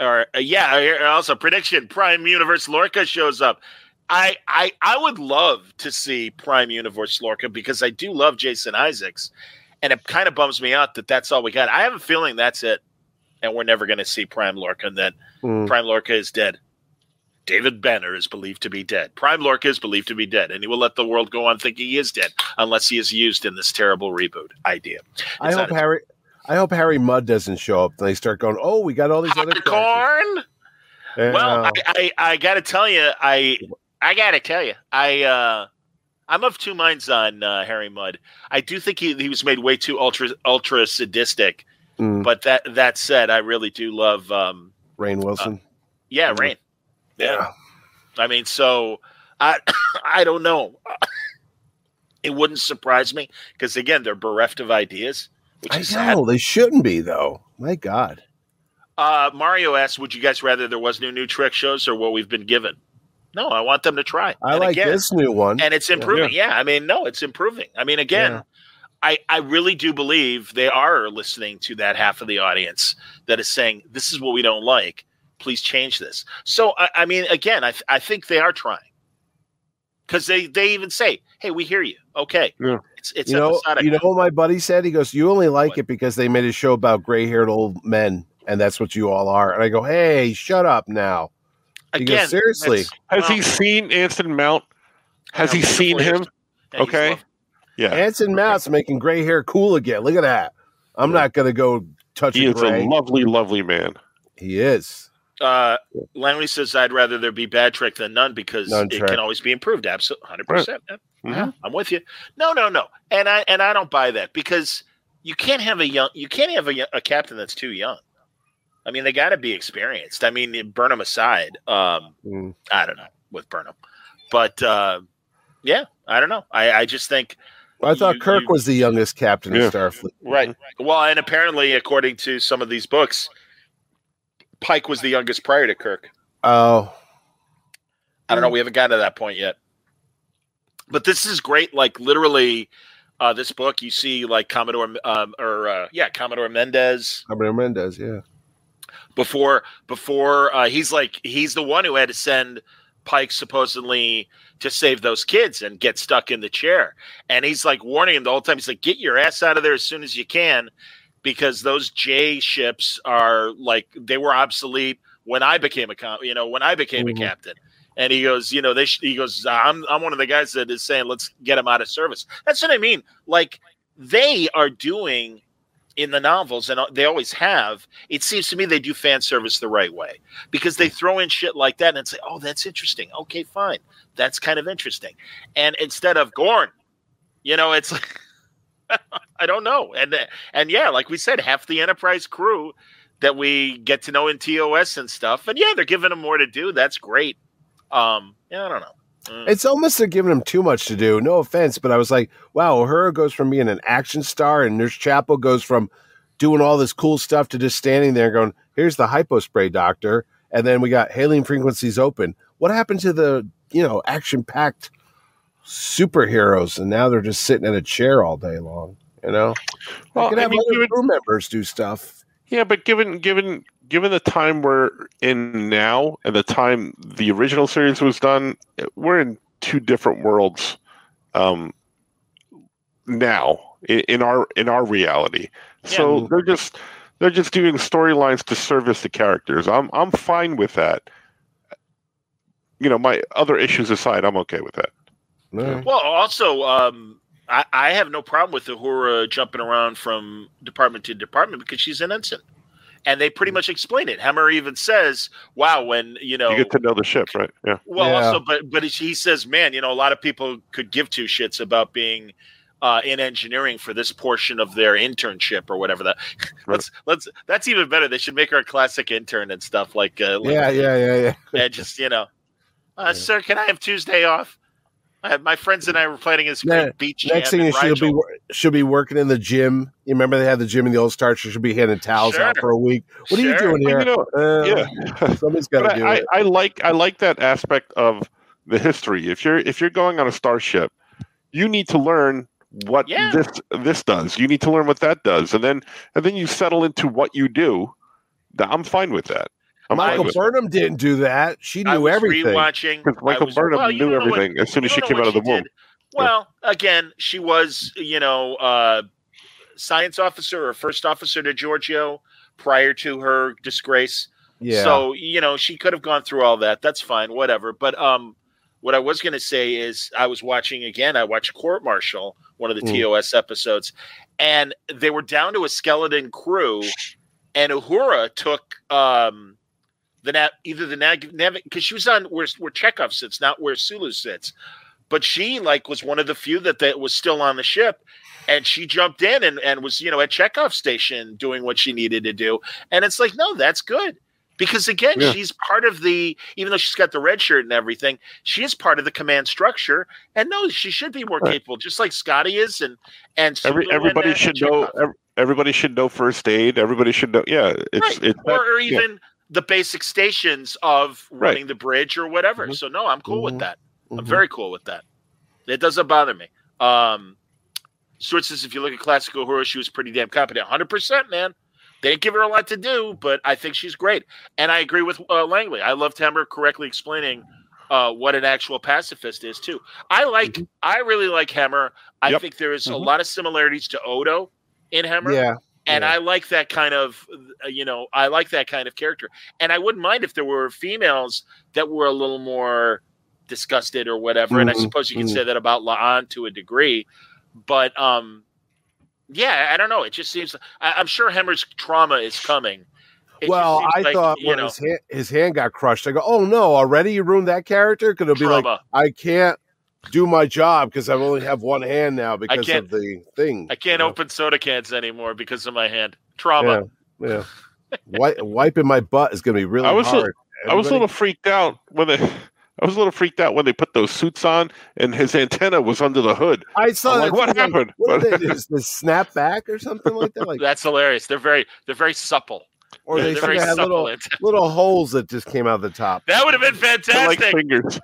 Or uh, yeah. Also, prediction: Prime Universe Lorca shows up. I, I I would love to see Prime Universe Lorca because I do love Jason Isaacs, and it kind of bums me out that that's all we got. I have a feeling that's it, and we're never going to see Prime Lorca, and that mm. Prime Lorca is dead. David Banner is believed to be dead. Prime Lorca is believed to be dead, and he will let the world go on thinking he is dead unless he is used in this terrible reboot idea. It's I hope Harry, a- I hope Harry Mudd doesn't show up. They start going, oh, we got all these Hot other corn. And, well, uh, I, I, I gotta tell you, I, I gotta tell you, I, uh, I'm of two minds on uh, Harry Mudd. I do think he he was made way too ultra ultra sadistic. Mm. But that that said, I really do love um, Rainn Wilson. Uh, yeah, mm-hmm. Rainn. Yeah, I mean, so I I don't know. It wouldn't surprise me because again, they're bereft of ideas. Which I is know sad. They shouldn't be though. My God. Uh, Mario asks, "Would you guys rather there was no new Trek shows or what we've been given?" No, I want them to try. I and like again, this new one, and it's improving. Yeah, yeah. yeah, I mean, no, it's improving. I mean, again, yeah. I I really do believe they are listening to that half of the audience that is saying, "This is what we don't like. Please change this." So, I, I mean, again, I th- I think they are trying because they, they even say, "Hey, we hear you." Okay. Yeah. It's, it's you know, you know what my buddy said? He goes, "You only like what? it because they made a show about gray-haired old men, and that's what you all are." And I go, "Hey, shut up now." He again, goes, seriously. Has um, he seen Anson Mount? Has he seen him? Yeah, okay. Yeah. Anson Mount's okay. making gray hair cool again. Look at that. I'm yeah. not going to go touch He is gray. a lovely, lovely man. He is. Uh, Langley says, "I'd rather there be bad Trek than none because none it can always be improved." Absolutely, hundred percent. I'm with you. No, no, no, and I and I don't buy that because you can't have a young, you can't have a, a captain that's too young. I mean, they got to be experienced. I mean, Burnham aside, um, mm. I don't know with Burnham, but uh, yeah, I don't know. I, I just think Well, I thought you, Kirk you, was the youngest captain yeah. of Starfleet. Right. Well, and apparently, according to some of these books, Pike was the youngest prior to Kirk. Oh. I don't know. We haven't gotten to that point yet. But this is great. Like, literally, uh, this book, you see, like, Commodore, um, or, uh, yeah, Commodore Mendez. Commodore Mendez, yeah. Before, before uh, he's like, he's the one who had to send Pike supposedly to save those kids and get stuck in the chair. And he's like warning him the whole time. He's like, get your ass out of there as soon as you can, because those J ships are like, they were obsolete when I became a, com- you know, when I became mm-hmm. a captain. And he goes, you know, they, sh- he goes, I'm, I'm one of the guys that is saying, let's get him out of service. That's what I mean. Like, they are doing in the novels, and they always have, it seems to me they do fan service the right way, because they throw in shit like that and say, oh, that's interesting. Okay, fine. That's kind of interesting. And instead of Gorn, you know, it's like, I don't know. And, and yeah, like we said, half the Enterprise crew that we get to know in T O S and stuff. And yeah, they're giving them more to do. That's great. Um, yeah, I don't know. Mm. It's almost they're giving him too much to do. No offense, but I was like, wow, Uhura goes from being an action star, and Nurse Chapel goes from doing all this cool stuff to just standing there going, here's the hypo spray doctor, and then we got Hailing Frequencies Open. What happened to the, you know, action-packed superheroes, and now they're just sitting in a chair all day long, you know? Well, I could have I mean, other given, crew members do stuff. Yeah, but given given... Given the time we're in now and the time the original series was done, we're in two different worlds um, now in, in our in our reality. Yeah. So they're just they're just doing storylines to service the characters. I'm I'm fine with that. You know, my other issues aside, I'm okay with that. Right. Well, also. Um... I, I have no problem with Uhura jumping around from department to department because she's an ensign. And they pretty much explain it. Hemmer even says, wow, when, you know... You get to know the ship, right? Yeah. Well, yeah. also, but but he says, man, you know, a lot of people could give two shits about being uh, in engineering for this portion of their internship or whatever. That right. let's let's That's even better. They should make her a classic intern and stuff. like. Uh, like yeah, yeah, yeah, yeah. And just, you know, uh, yeah. Sir, can I have Tuesday off? My friends and I were planning his great yeah. beach jam. Next thing is she'll be, she'll be working in the gym. You remember they had the gym in the old Star Trek. She should be handing towels sure. out for a week. What sure. are you doing here? You know, uh, yeah. Somebody's got to do I, it. I, I like I like that aspect of the history. If you're if you're going on a starship, you need to learn what yeah. this this does. You need to learn what that does, and then and then you settle into what you do. I'm fine with that. I'm Michael Burnham didn't do that. She knew everything. Rewatching. Michael was, Burnham well, knew everything what, as soon as she came out of the womb. Did. Well, yeah. again, she was, you know, uh, science officer or first officer to Giorgio prior to her disgrace. Yeah. So, you know, she could have gone through all that. That's fine, whatever. But um, what I was going to say is I was watching again. I watched Court Martial, one of the mm. T O S episodes, and they were down to a skeleton crew, and Uhura took um, – The nav, either the nav, because she was on where where Chekhov sits, not where Sulu sits, but she like was one of the few that that was still on the ship, and she jumped in and and was you know at Chekhov station doing what she needed to do, and it's like no, that's good because again yeah. she's part of the even though she's got the red shirt and everything, she is part of the command structure, and no, she should be more right. capable, just like Scotty is, and and Every, everybody and, should and know every, everybody should know first aid, everybody should know yeah, it's right. it's or, that, or even. Yeah. the basic stations of running right. the bridge or whatever. Mm-hmm. So no, I'm cool mm-hmm. with that. I'm mm-hmm. very cool with that. It doesn't bother me. Um, Stuart says, if you look at classic Uhura, she was pretty damn competent. one hundred percent, man. They didn't give her a lot to do, but I think she's great. And I agree with uh, Langley. I loved Hemmer correctly explaining uh, what an actual pacifist is too. I like, mm-hmm. I really like Hemmer. I yep. think there is mm-hmm. a lot of similarities to Odo in Hemmer. Yeah. And yeah. I like that kind of, you know, I like that kind of character. And I wouldn't mind if there were females that were a little more disgusted or whatever. Mm-hmm. And I suppose you could mm-hmm. say that about La'an to a degree. But, um, yeah, I don't know. It just seems, I, I'm sure Hemmer's trauma is coming. It well, I like, thought when know, his, hand, his hand got crushed, I go, oh, no, already you ruined that character? Because it'll trauma. be like, I can't. do my job because I only have one hand now because of the thing. I can't you know? open soda cans anymore because of my hand trauma. Yeah, yeah. Wiping my butt is going to be really I was hard. A, I was a little freaked out when they I was a little freaked out when they put those suits on and his antenna was under the hood. I saw I'm that. Like, what like, happened? What is this, this snap back or something like that? Like, that's hilarious. They're very, they're very supple. Or yeah, they very had little, little holes that just came out of the top. That would have been fantastic. Like fingers.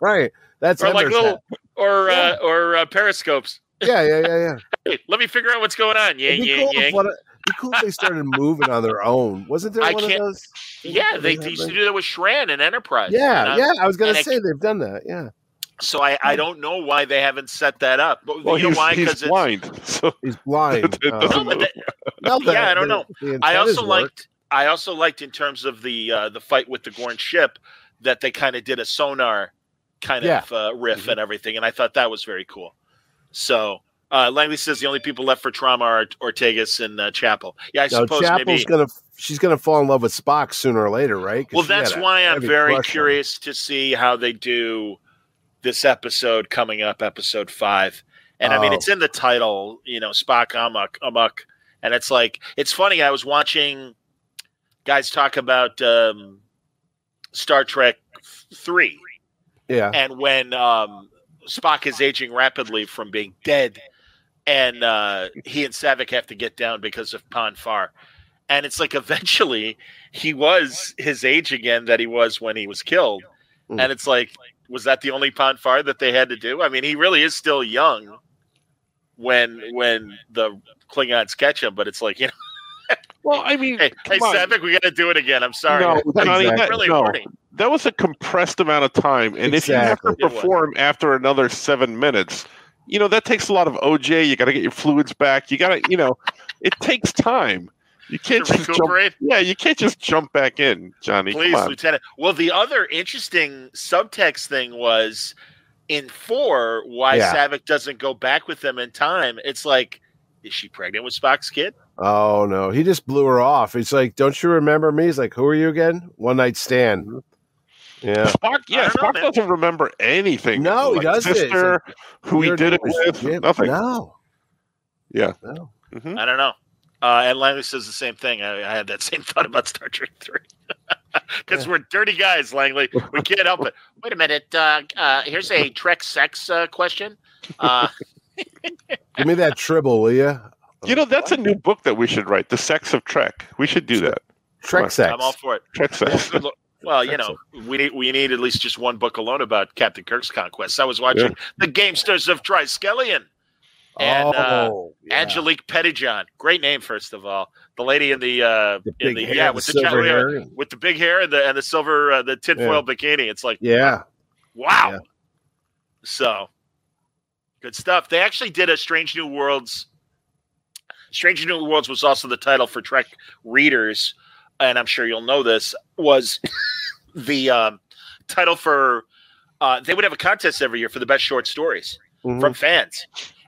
Right. That's or Hemmer's like little hat. or uh, yeah. or uh, periscopes. Yeah, yeah, yeah, yeah. Hey, let me figure out what's going on. Yeah, yeah, cool yeah. It'd be cool if they started moving on their own. Wasn't there I one of those? Yeah, they, they used to do that with Shran and Enterprise. Yeah, you know? yeah. I was going to say I, they've done that. Yeah. So I, I don't know why they haven't set that up. But well, you know why? Because he's blind. So he's blind. Um, no, no, the, yeah, I don't know. The, the I also liked. I also liked in terms of the uh, the fight with the Gorn ship that they kind of did a sonar kind yeah. of uh, riff mm-hmm. and everything, and I thought that was very cool. So uh, Langley says the only people left for trauma are Ortegas and uh, Chapel. Yeah, I now, suppose Chapel's maybe gonna, she's going to fall in love with Spock sooner or later, right? Well, that's why a, I'm very curious to see how they do this episode coming up, episode five. And oh. I mean, it's in the title, you know, Spock Amok, Amok. And it's like, it's funny. I was watching guys talk about um, Star Trek three. Yeah. And when um, Spock is aging rapidly from being dead and uh, he and Savick have to get down because of Pon Farr. And it's like, eventually he was his age again that he was when he was killed. Mm. And it's like, was that the only Pon Farr that they had to do? I mean, he really is still young when when the Klingons catch him, but it's like, you know. Well, I mean, hey, hey Savick, we got to do it again. I'm sorry. No, exactly. that, really no. that was a compressed amount of time, and exactly. if you have to perform after another seven minutes, you know that takes a lot of O J. You got to get your fluids back. You got to, you know, it takes time. You can't just jump, yeah, you can't just jump back in, Johnny. Please, Lieutenant. Well, the other interesting subtext thing was in four, why yeah. Savick doesn't go back with them in time. It's like, is she pregnant with Spock's kid? Oh, no. He just blew her off. He's like, don't you remember me? He's like, who are you again? One night stand. Yeah, Spock, yeah, Spock know, doesn't remember anything. No, like he doesn't. Sister, like, who he did it with, ship. Nothing. No. Yeah. No. Mm-hmm. I don't know. Uh, and Langley says the same thing. I, I had that same thought about Star Trek three. Because yeah. we're dirty guys, Langley. We can't help it. Wait a minute. Uh, uh, here's a Trek sex uh, question. Uh... Give me that tribble, will you? You know, that's a new book that we should write, The Sex of Trek. We should do that. Trek sex. I'm all for it. Trek sex. Well, you know, we need, we need at least just one book alone about Captain Kirk's conquests. I was watching yeah. The Gamesters of Triskelion. And oh, uh, yeah. Angelique Pettijohn, great name. First of all, the lady in the, uh, the in the yeah with the, the hair, with the big hair and the and the silver uh, the tinfoil yeah. bikini. It's like yeah, wow. Yeah. So good stuff. They actually did a Strange New Worlds. Strange New Worlds was also the title for Trek readers, and I'm sure you'll know this was the um, title for. Uh, they would have a contest every year for the best short stories mm-hmm. from fans.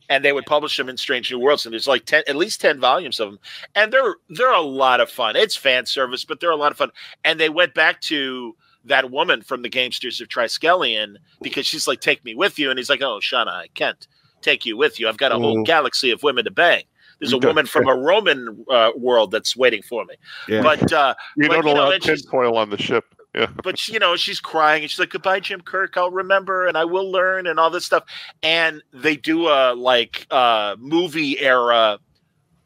And they would publish them in Strange New Worlds, and there's like ten, at least ten volumes of them, and they're they're a lot of fun. It's fan service, but they're a lot of fun. And they went back to that woman from the Gamesters of Triskelion because she's like, "Take me with you," and he's like, "Oh, Shauna, I can't take you with you. I've got a whole mm. galaxy of women to bang. There's a woman from a Roman uh, world that's waiting for me." Yeah. But uh, you but, don't you know, allow tinfoil on the ship. Yeah. But, you know, she's crying and she's like, goodbye, Jim Kirk. I'll remember and I will learn and all this stuff. And they do a like uh, movie era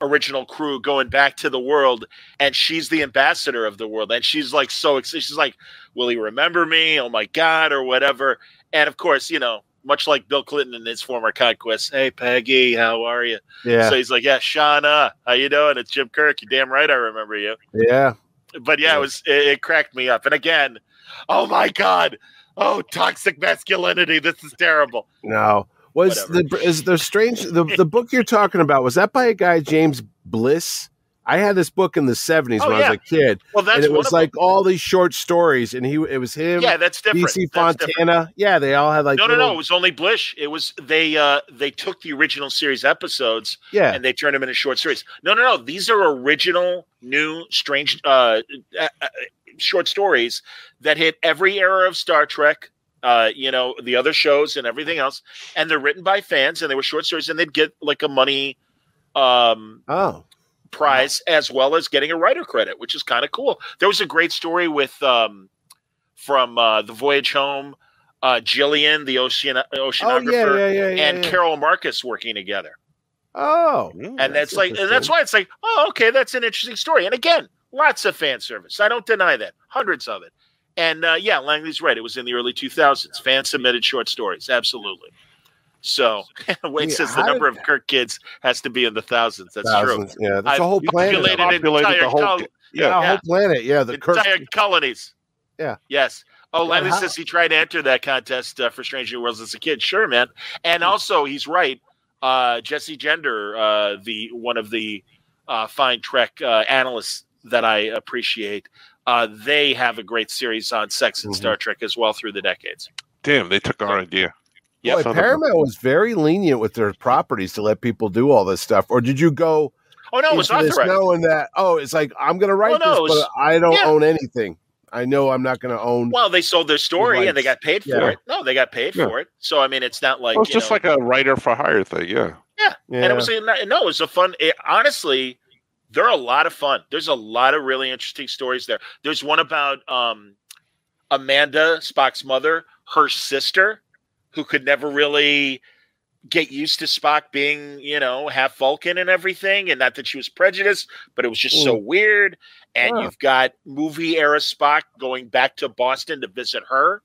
original crew going back to the world. And she's the ambassador of the world. And she's like so excited. She's like, will he remember me? Oh, my God, or whatever. And, of course, you know, much like Bill Clinton in his former conquest. Hey, Peggy, how are you? Yeah. So he's like, yeah, Shauna, how you doing? It's Jim Kirk. You're damn right I remember you. Yeah. But yeah, it was it, it cracked me up. And again, oh my God, oh toxic masculinity, this is terrible. No, was Whatever. the is the strange the, the book you're talking about was that by a guy James Bliss? I had this book in the seventies oh, when yeah. I was a kid. Well, that's and it was like them. all these short stories, and he it was him. Yeah, that's different. D C Fontana. Different. Yeah, they all had like no, little... no, no. It was only Blish. It was they uh, they took the original series episodes, yeah. and they turned them into short series. No, no, no. These are original, new, strange uh, uh, uh, short stories that hit every era of Star Trek. Uh, you know, the other shows and everything else, and they're written by fans, and they were short stories, and they'd get like a money. Um, oh. prize as well as getting a writer credit, which is kind of cool. There was a great story with um from uh The Voyage Home uh, Jillian, the ocean oceanographer, oh, yeah, yeah, yeah, yeah, and yeah. Carol Marcus working together. Oh, and that's, that's like and that's why it's like, oh, okay, that's an interesting story. And again, lots of fan service. I don't deny that, hundreds of it. And uh, yeah, Langley's right. It was in the early two thousands. Fan submitted short stories, absolutely. So Wade yeah, says the number of that? Kirk kids has to be in the thousands. That's thousands, true. Yeah, that's a whole planet. Populated the whole, col- yeah, yeah, whole planet. Yeah, the entire Kirk- colonies. Yeah. Yes. Oh, yeah, Langley how- says he tried to enter that contest uh, for Strange New Worlds as a kid. Sure, man. And also, he's right. Uh, Jesse Gender, uh, the one of the uh, fine Trek uh, analysts that I appreciate, uh, they have a great series on sex in mm-hmm. Star Trek as well through the decades. Damn, they took our idea. Yeah, well, Paramount was very lenient with their properties to let people do all this stuff. Or did you go? Oh no, it was authorized. Knowing that, oh, it's like I'm going to write well, no, this, was, but I don't yeah. own anything. I know I'm not going to own. Well, they sold their story and they got paid for yeah. it. No, they got paid yeah. for it. So I mean, it's not like well, it's you just know, like a writer for hire thing. Yeah, yeah, yeah. And it was a, no, it was a fun. It, honestly, they're a lot of fun. There's a lot of really interesting stories there. There's one about um, Amanda, Spock's mother, her sister, who could never really get used to Spock being, you know, half Vulcan and everything. And not that she was prejudiced, but it was just mm. so weird. And yeah. you've got movie era Spock going back to Boston to visit her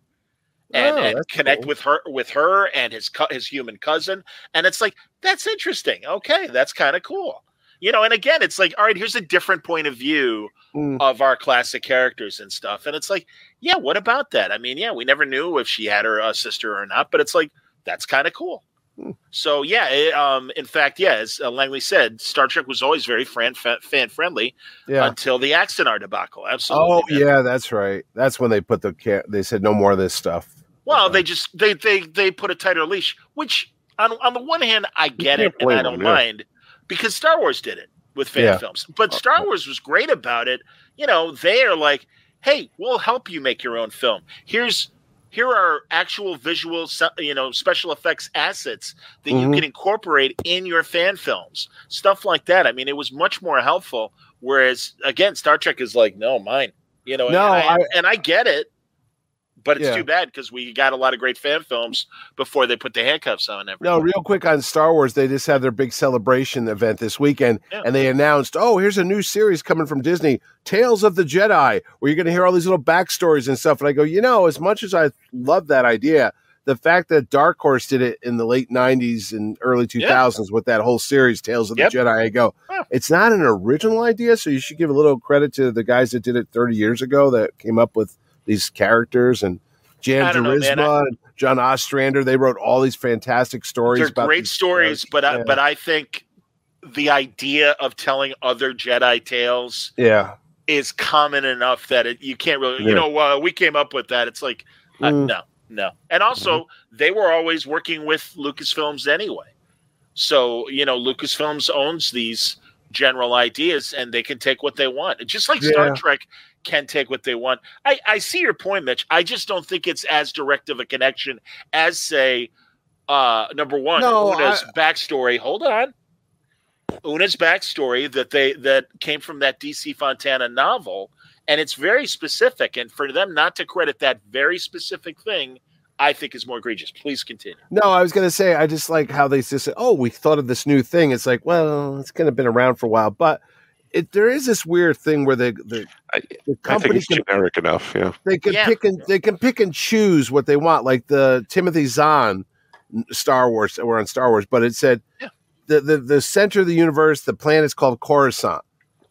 and, oh, and connect cool. with her, with her and his, co- his human cousin. And it's like, that's interesting. Okay. That's kind of cool. You know, and again, it's like, all right, here's a different point of view mm. of our classic characters and stuff. And it's like, yeah, what about that? I mean, yeah, we never knew if she had her uh, sister or not, but it's like, that's kind of cool. Mm. So, yeah, it, um, in fact, yeah, as uh, Langley said, Star Trek was always very fan, fan friendly yeah. until the Axanar debacle. Absolutely. Oh, yeah, that's right. That's when they put the can- they said no more of this stuff. Well, okay. they just they, they they put a tighter leash, which on, on the one hand, I get it and I don't them, mind. Yeah. Because Star Wars did it with fan yeah. films. But Star Wars was great about it. You know, they are like, hey, we'll help you make your own film. Here's Here are actual visual, you know, special effects assets that mm-hmm. you can incorporate in your fan films. Stuff like that. I mean, it was much more helpful. Whereas, again, Star Trek is like, no, mine. You know, no, and, I, I, and I get it. But it's yeah. too bad because we got a lot of great fan films before they put the handcuffs on everyone. No, real quick on Star Wars, they just had their big celebration event this weekend, yeah. and they announced, oh, here's a new series coming from Disney, Tales of the Jedi, where you're going to hear all these little backstories and stuff. And I go, you know, as much as I love that idea, the fact that Dark Horse did it in the late nineties and early two thousands yeah. with that whole series, Tales of yep. the Jedi, I go, huh. it's not an original idea, so you should give a little credit to the guys that did it thirty years ago that came up with these characters, and Jan Gerisma know, I, and John Ostrander, they wrote all these fantastic stories. They're about great stories, characters. but yeah. I, but I think the idea of telling other Jedi tales, yeah. is common enough that it, you can't really, yeah. you know, uh, we came up with that. It's like uh, mm. no, no, and also mm-hmm. they were always working with Lucasfilms anyway, so you know, Lucasfilms owns these general ideas, and they can take what they want, just like yeah. Star Trek can take what they want. I, I see your point, Mitch. I just don't think it's as direct of a connection as, say, uh, number one, no, Una's I... backstory. Hold on, Una's backstory that they that came from that D C Fontana novel, and it's very specific. And for them not to credit that very specific thing, I think is more egregious. Please continue. No, I was going to say I just like how they just said, "Oh, we thought of this new thing." It's like, well, it's kind of been around for a while, but. It, there is this weird thing where the the, the company is generic enough. Yeah, they can yeah. pick and they can pick and choose what they want. Like the Timothy Zahn Star Wars, we're on Star Wars, but it said yeah. the, the the center of the universe, the planet's called Coruscant,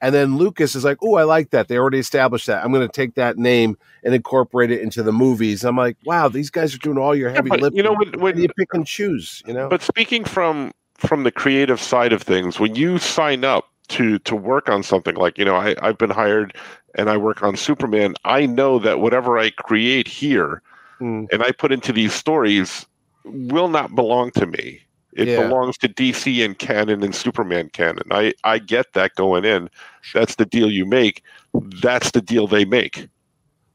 and then Lucas is like, "Oh, I like that. They already established that. I'm going to take that name and incorporate it into the movies." I'm like, "Wow, these guys are doing all your heavy yeah, lifting." You know, when, when you pick and choose, you know. But speaking from from the creative side of things, when you sign up to to work on something like, you know, I, I've been hired and I work on Superman, I know that whatever I create here mm. and I put into these stories will not belong to me. It yeah. belongs to D C and canon and Superman canon. I, I get that going in. That's the deal you make. That's the deal they make.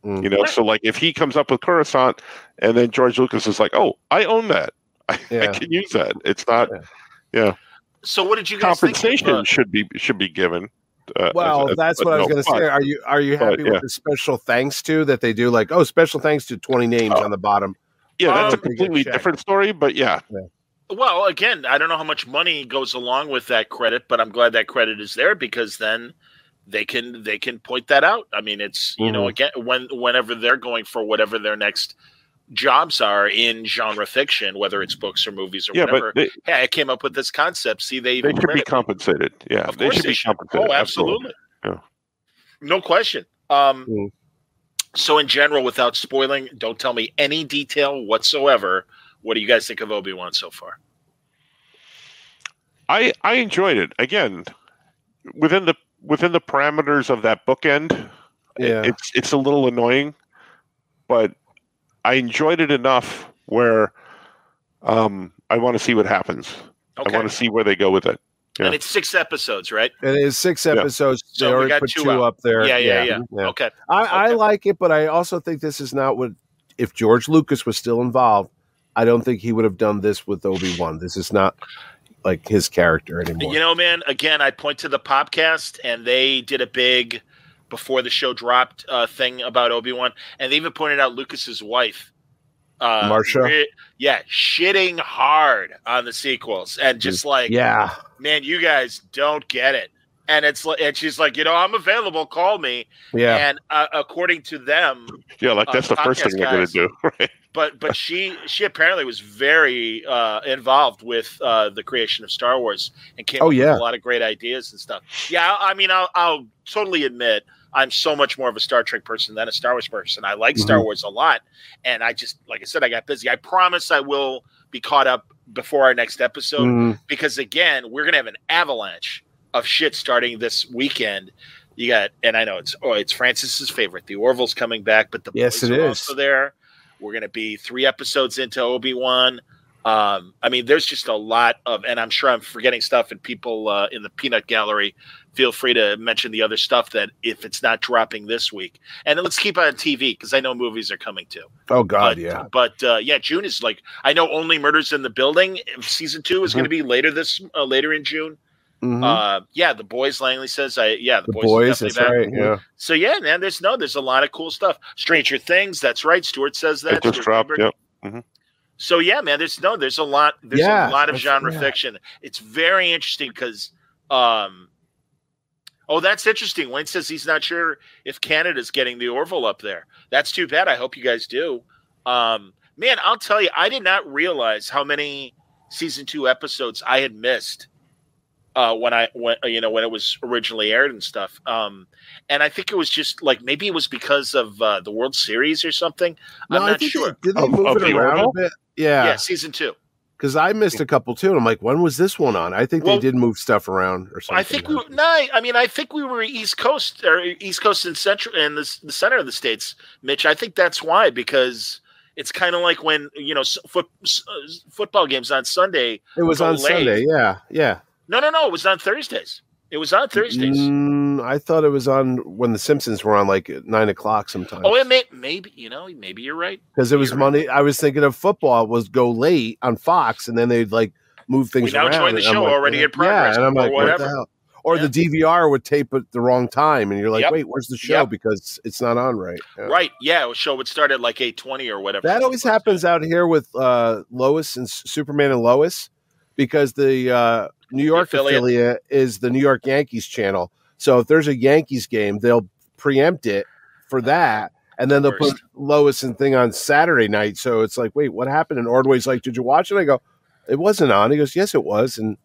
Mm. You know, so like if he comes up with Coruscant and then George Lucas is like, oh, I own that. I, yeah. I can use that. It's not, yeah. yeah. So what did you guys compensation think? should be should be given? Uh, well, as, as, that's as, what no, I was going to say. Are you are you happy but, yeah. with the special thanks to that they do? Like, oh, special thanks to twenty names oh. on the bottom. Yeah, that's um, a completely different story, but yeah. yeah. Well, again, I don't know how much money goes along with that credit, but I'm glad that credit is there because then they can they can point that out. I mean, it's you mm-hmm. know again when whenever they're going for whatever their next jobs are in genre fiction, whether it's books or movies or yeah, whatever. They, hey, I came up with this concept. See, they they should be compensated. It. Yeah, of they should they be should. compensated. Oh, absolutely. absolutely. Yeah. No question. Um, mm-hmm. So in general, without spoiling, don't tell me any detail whatsoever. What do you guys think of Obi-Wan so far? I I enjoyed it. Again, within the within the parameters of that bookend, yeah. it's it's a little annoying, but I enjoyed it enough where um, I want to see what happens. Okay. I want to see where they go with it. Yeah. And it's six episodes, right? It is six episodes. Yeah. So they already put two, two up there. Yeah, yeah, yeah. yeah. yeah. Okay. I, okay. I like it, but I also think this is not what – if George Lucas was still involved, I don't think he would have done this with Obi-Wan. This is not like his character anymore. You know, man, again, I point to the podcast, and they did a big before the show dropped uh, thing about Obi-Wan, and they even pointed out Lucas's wife. Uh, Marsha? Re- yeah, shitting hard on the sequels. And just like, yeah, man, you guys don't get it. And it's like, and she's like, you know, I'm available. Call me. Yeah. And uh, according to them, yeah, like that's uh, the first thing they're going to do. Right? But but she she apparently was very uh, involved with uh, the creation of Star Wars and came oh, up yeah. with a lot of great ideas and stuff. Yeah, I mean, I'll, I'll totally admit I'm so much more of a Star Trek person than a Star Wars person. I like mm-hmm. Star Wars a lot, and I just like I said, I got busy. I promise I will be caught up before our next episode mm-hmm. because again, we're gonna have an avalanche of shit starting this weekend. You got, and I know it's oh, it's Francis's favorite. The Orville's coming back, but the yes, boys it are is. also there. We're going to be three episodes into Obi-Wan. Um, I mean, there's just a lot of, and I'm sure I'm forgetting stuff, and people uh, in the peanut gallery, feel free to mention the other stuff that if it's not dropping this week. And then let's keep it on T V because I know movies are coming too. Oh, God, but, yeah. But, uh, yeah, June is like, I know Only Murders in the Building. Season two is mm-hmm. going to be later this uh, later in June. Mm-hmm. Uh, yeah, The Boys, Langley says. I yeah, The, the Boys, boys that's back. right. Yeah. So yeah, man, there's no, there's a lot of cool stuff. Stranger Things, that's right. Stuart says that. Stuart dropped, yeah. Mm-hmm. So yeah, man, there's no, there's a lot, there's yeah, a lot of genre yeah. fiction. It's very interesting because, um, oh, that's interesting. Wayne says he's not sure if Canada's getting the Orville up there. That's too bad. I hope you guys do. Um, man, I'll tell you, I did not realize how many season two episodes I had missed. Uh, when I when you know when it was originally aired and stuff, um, and I think it was just like maybe it was because of uh, the World Series or something. No, I'm not I think sure. They, did they move of, it of around a bit? Yeah, yeah, season two. Because I missed a couple too, and I'm like, when was this one on? I think well, they did move stuff around or something. I think we were, no, I mean I think we were East Coast or East Coast and Central and the, the center of the states, Mitch. I think that's why because. It's kind of like when you know foot, football games on Sunday. It was on late. Sunday, yeah, yeah. No, no, no. It was on Thursdays. It was on Thursdays. Mm, I thought it was on when The Simpsons were on like nine o'clock sometimes. Oh, it may, maybe, you know, maybe you're right. Because it was Monday. Right. I was thinking of football was go late on Fox and then they'd like move things we now around. Now join the show like, already in progress. Yeah, and I'm like, whatever. What the hell? Or yeah. the D V R would tape at the wrong time, and you're like, yep. "Wait, where's the show?" Yep. Because it's not on right. Yeah. Right? Yeah, the show would start at like eight twenty or whatever. That always happens out here with uh, Lois and Superman and Lois, because the uh, New York affiliate. affiliate is the New York Yankees channel. So if there's a Yankees game, they'll preempt it for that, and then they'll put Lois and thing on Saturday night. So it's like, wait, what happened? And Ordway's like, "Did you watch it?" I go, "It wasn't on." He goes, "Yes, it was," and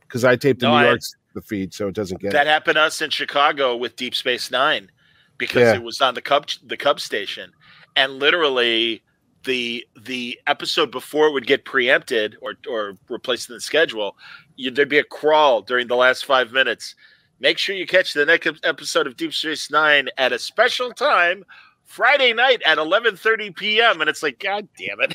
because I taped the no, New I- York. The feed so it doesn't get that it. happened to us in Chicago with Deep Space Nine because yeah. it was on the Cub the Cub station and literally the the episode before it would get preempted or or replaced in the schedule you, there'd be a crawl during the last five minutes make sure you catch the next episode of Deep Space Nine at a special time Friday night at eleven thirty p.m. and it's like God damn it.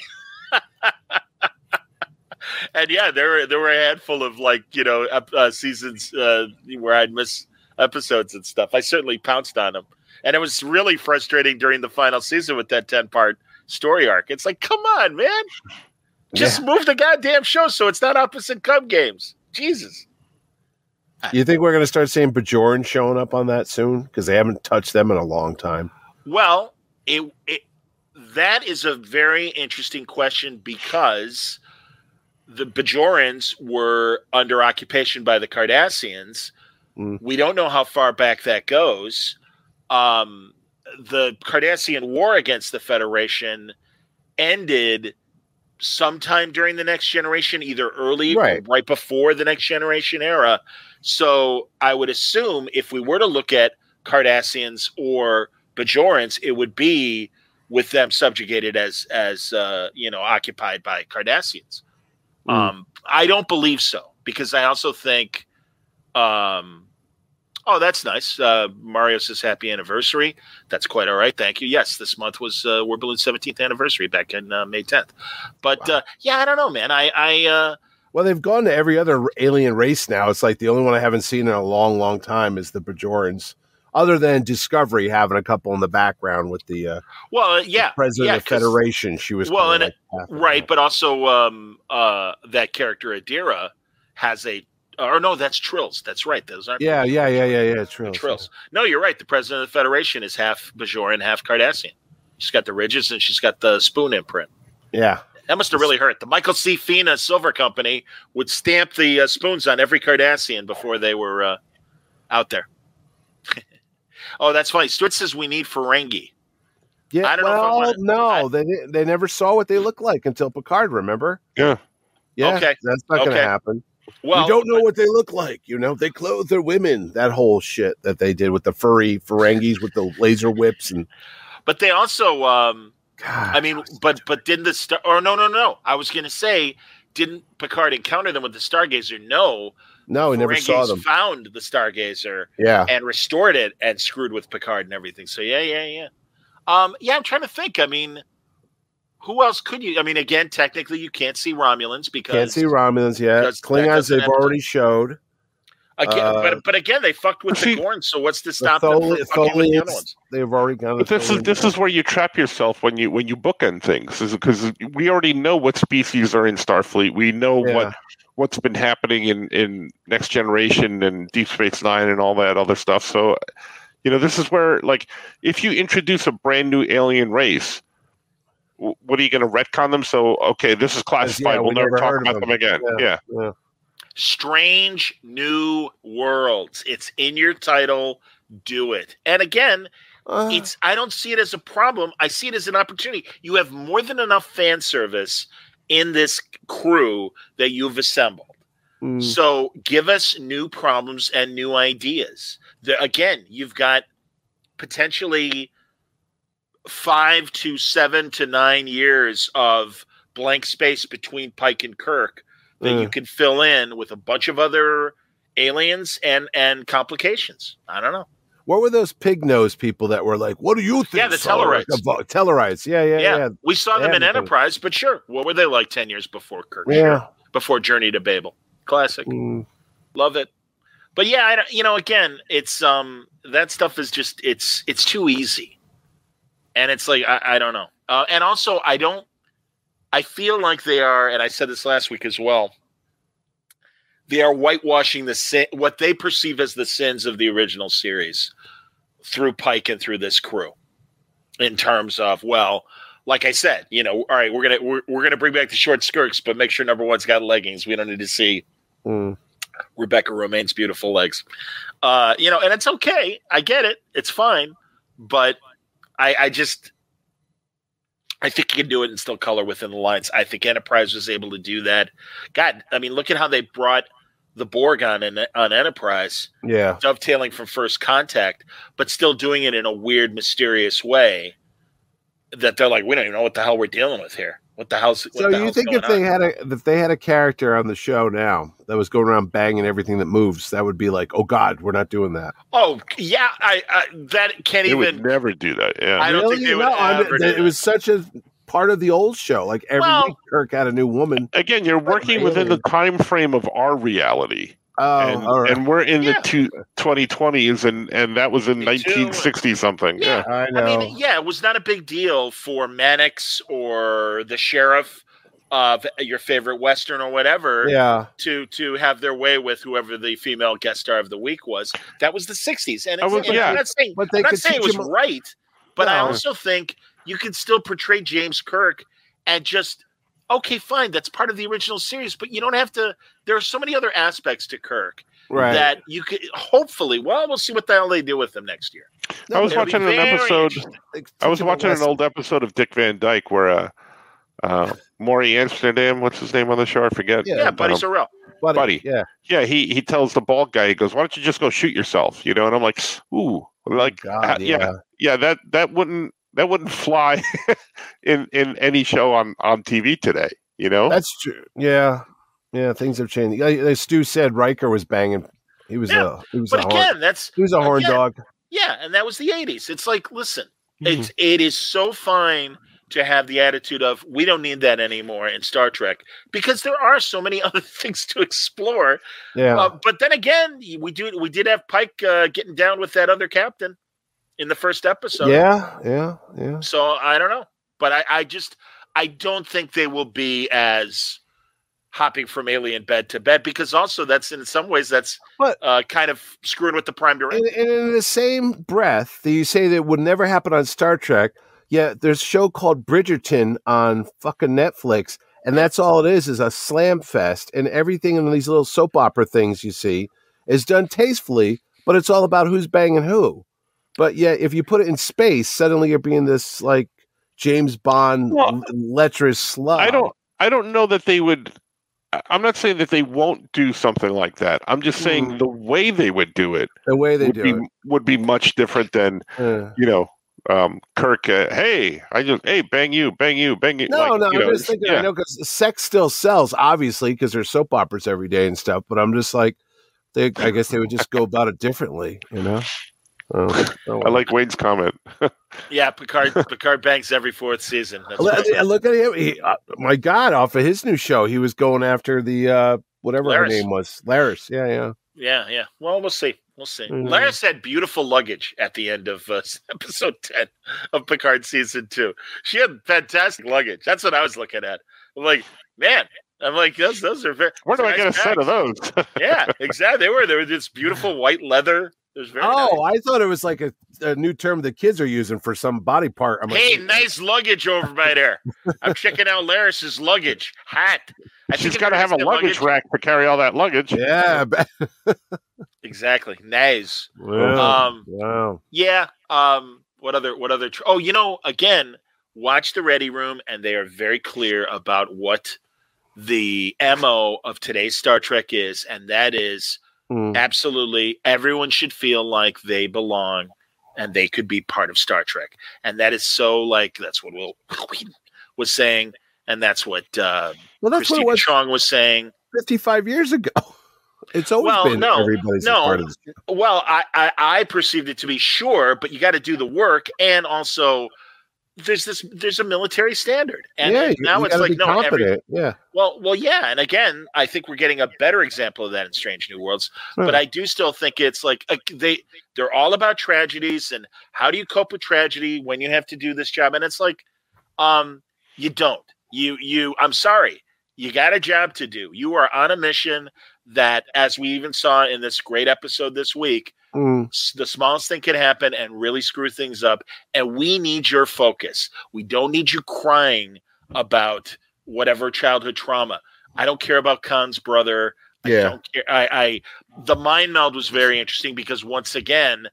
And yeah, there were there were a handful of like you know uh, seasons uh, where I'd miss episodes and stuff. I certainly pounced on them, and it was really frustrating during the final season with that ten part story arc. It's like, come on, man, just yeah. move the goddamn show so it's not opposite Cub games. Jesus, you think we're gonna start seeing Bajoran showing up on that soon because they haven't touched them in a long time? Well, it. it that is a very interesting question, because the Bajorans were under occupation by the Cardassians. Mm. We don't know how far back that goes. Um, the Cardassian war against the Federation ended sometime during the Next Generation, either early right. or right before the Next Generation era. So I would assume if we were to look at Cardassians or Bajorans, it would be with them subjugated as, as uh, you know, occupied by Cardassians. Mm. Um, I don't believe so, because I also think, um, oh, that's nice. Uh, Mario says happy anniversary. That's quite all right. Thank you. Yes, this month was uh, War Balloon's seventeenth anniversary back in uh, May tenth. But wow. uh, yeah, I don't know, man. I, I uh, well, they've gone to every other alien race now. It's like the only one I haven't seen in a long, long time is the Bajorans. Other than Discovery having a couple in the background with the uh, well, yeah, the president yeah, of the Federation, she was well, and like it, right, but also um, uh, that character Adira has a or no, that's Trills. That's right. Those aren't yeah, yeah, yeah, yeah, yeah, yeah. Trills. Trills. Yeah. No, you're right. The president of the Federation is half Bajoran, half Cardassian. She's got the ridges and she's got the spoon imprint. Yeah, that must have really hurt. The Michael C. Fina Silver Company would stamp the uh, spoons on every Cardassian before they were uh, out there. Oh, that's funny. Stuart says we need Ferengi. Yeah, I don't well, know if I wanna, no, I, they they never saw what they looked like until Picard. Remember? Yeah, yeah. Okay, that's not okay. going to happen. Well, you don't know but, what they look like. You know, they clothe their women. That whole shit that they did with the furry Ferengis with the laser whips and. But they also, um, God, I mean, but but didn't the star? Or no, no, no. I was going to say, didn't Picard encounter them with the Stargazer? No. No, he never saw them. Found the Stargazer, yeah, and restored it, and screwed with Picard and everything. So yeah, yeah, yeah, um, yeah. I'm trying to think. I mean, who else could you? I mean, again, technically, you can't see Romulans because can't see Romulans yet. Klingons they've already showed. Again, uh, but but again, they fucked with see, the Gorn. So what's to stop the Thol- them from fucking with the other ones? They've already got. But this is this is where you trap yourself when you when you bookend things, is because we already know what species are in Starfleet. We know yeah. what. what's been happening in, in Next Generation and Deep Space Nine and all that other stuff. So, you know, this is where, like, if you introduce a brand new alien race, w- what are you going to retcon them? So, okay, this is classified. Yeah, we'll we never, never talk about them, them again. Yeah, yeah. yeah. Strange New Worlds. It's in your title. Do it. And again, uh, it's, I don't see it as a problem. I see it as an opportunity. You have more than enough fan service in this crew that you've assembled. Mm. So give us new problems and new ideas. The, again, you've got potentially five to seven to nine years of blank space between Pike and Kirk that mm. you can fill in with a bunch of other aliens and, and complications. I don't know. What were those pig-nosed people that were like, what do you think? Yeah, the Tellarites. Like Tellarites, yeah, yeah, yeah, yeah. We saw them yeah, in Enterprise, but sure. What were they like ten years before Kirk? Yeah. Sure. Before Journey to Babel. Classic. Mm. Love it. But yeah, I don't, you know, again, it's um that stuff is just, it's it's too easy. And it's like, I, I don't know. Uh, and also, I don't, I feel like they are, and I said this last week as well, they are whitewashing the sin, what they perceive as the sins of the original series through Pike and through this crew in terms of, well, like I said, you know, all right, we're going to, we're, we're going to bring back the short skirts, but make sure number one's got leggings. We don't need to see mm. Rebecca Romaine's beautiful legs, uh, you know, and it's okay. I get it. It's fine. But I, I just, I think you can do it and still color within the lines. I think Enterprise was able to do that. God, I mean, look at how they brought the Borg on in, on Enterprise, yeah, dovetailing from First Contact, but still doing it in a weird, mysterious way that they're like, we don't even know what the hell we're dealing with here. What the hell's what So the you think if they on? had a if they had a character on the show now that was going around banging everything that moves, that would be like, oh God, we're not doing that. Oh yeah, I, I that can't they even would never do that. Yeah, I don't really? think they would no, ever do it that. was such a part of the old show. Like every well, week, Kirk had a new woman. Again, you're working within the time frame of our reality. Oh, and, all right. and we're in yeah. the two, twenty twenties, and, and that was in nineteen sixty something. Yeah, yeah. I know. I mean, yeah, it was not a big deal for Mannix or the sheriff of your favorite Western or whatever yeah. to to have their way with whoever the female guest star of the week was. That was the sixties. And, it's, was, and yeah. I'm not saying, but they I'm not saying it was a- right, but no. I also think you can still portray James Kirk and just, okay, fine, that's part of the original series, but you don't have to, there are so many other aspects to Kirk. Right. That you could hopefully, well, we'll see what the hell they do with them next year. No, I was watching an episode. I was watching an old episode of Dick Van Dyke where uh, uh, Maury Amsterdam, what's his name on the show? I forget. Yeah, yeah Buddy um, Sorrell. Buddy, Buddy. Yeah. Yeah, he, he tells the bald guy, he goes, why don't you just go shoot yourself? You know, and I'm like, ooh, like, God, uh, yeah. yeah, yeah, that, that wouldn't, that wouldn't fly in, in any show on, on T V today, you know? That's true. Yeah. Yeah, things have changed. As Stu said, Riker was banging. He was yeah, a, he was but a again, horn, that's he was a horn again, dog. Yeah, and that was the eighties. It's like, listen, mm-hmm. it's it is so fine to have the attitude of we don't need that anymore in Star Trek because there are so many other things to explore. Yeah, uh, but then again, we do we did have Pike uh, getting down with that other captain in the first episode. Yeah, yeah, yeah. So I don't know, but I, I just I don't think they will be as hopping from alien bed to bed, because also that's in some ways that's but, uh, kind of screwing with the prime directive. And, and in the same breath that you say that would never happen on Star Trek, yeah, there's a show called Bridgerton on fucking Netflix, and that's all it is, is a slam fest, and everything in these little soap opera things you see is done tastefully, but it's all about who's banging who. But yeah, if you put it in space, suddenly you're being this like James Bond well, lecherous slug. I don't, I don't know that they would... I'm not saying that they won't do something like that. I'm just saying mm. the way they would do it, the way they would do be, it would be much different than, uh. you know, um, Kirk. Uh, hey, I just, hey, bang you, bang you, bang you. No, like, no, you I'm know, just thinking, yeah. I know, because sex still sells, obviously, because there's soap operas every day and stuff. But I'm just like, they, I guess they would just go about it differently, you know? Oh, oh. I like Wayne's comment. yeah, Picard Picard banks every fourth season. That's I look at him. He, uh, my God, off of his new show, he was going after the, uh, whatever Laris. her name was. Laris, yeah, yeah. Yeah, yeah. Well, we'll see. We'll see. Mm-hmm. Laris had beautiful luggage at the end of uh, episode ten of Picard season two. She had fantastic luggage. That's what I was looking at. I'm like, man. I'm like, those, those are very... Where do nice I get a bags. set of those? yeah, exactly. They were. They were this beautiful white leather. Very oh, nice. I thought it was like a, a new term the kids are using for some body part. I'm hey, like, nice luggage over by there. I'm checking out Laris's luggage. Hot. I She's got to have a luggage, luggage rack to carry all that luggage. Yeah. exactly. Nice. Wow. Um, wow. Yeah. Um, what other? What other? Tr- oh, you know, again, watch the Ready Room, and they are very clear about what the M O of today's Star Trek is, and that is... Mm. Absolutely. Everyone should feel like they belong and they could be part of Star Trek. And that is so like, that's what Will was saying. And that's what uh, well, that's Christina what Chong was saying fifty-five years ago. It's always well, been no, everybody's no. part of this. Well, I, I, I perceived it to be sure, but you got to do the work. And also there's this, there's a military standard. And yeah, now you, you it's like, no, every, yeah. Well, well, yeah. And again, I think we're getting a better example of that in Strange New Worlds, right. But I do still think it's like, uh, they, they're all about tragedies and how do you cope with tragedy when you have to do this job? And it's like, um, you don't, you, you, I'm sorry, you got a job to do. You are on a mission that, as we even saw in this great episode this week, mm. the smallest thing can happen and really screw things up. And we need your focus. We don't need you crying about whatever childhood trauma. I don't care about Khan's brother. Yeah. I don't care. I, I, the mind meld was very interesting because once again,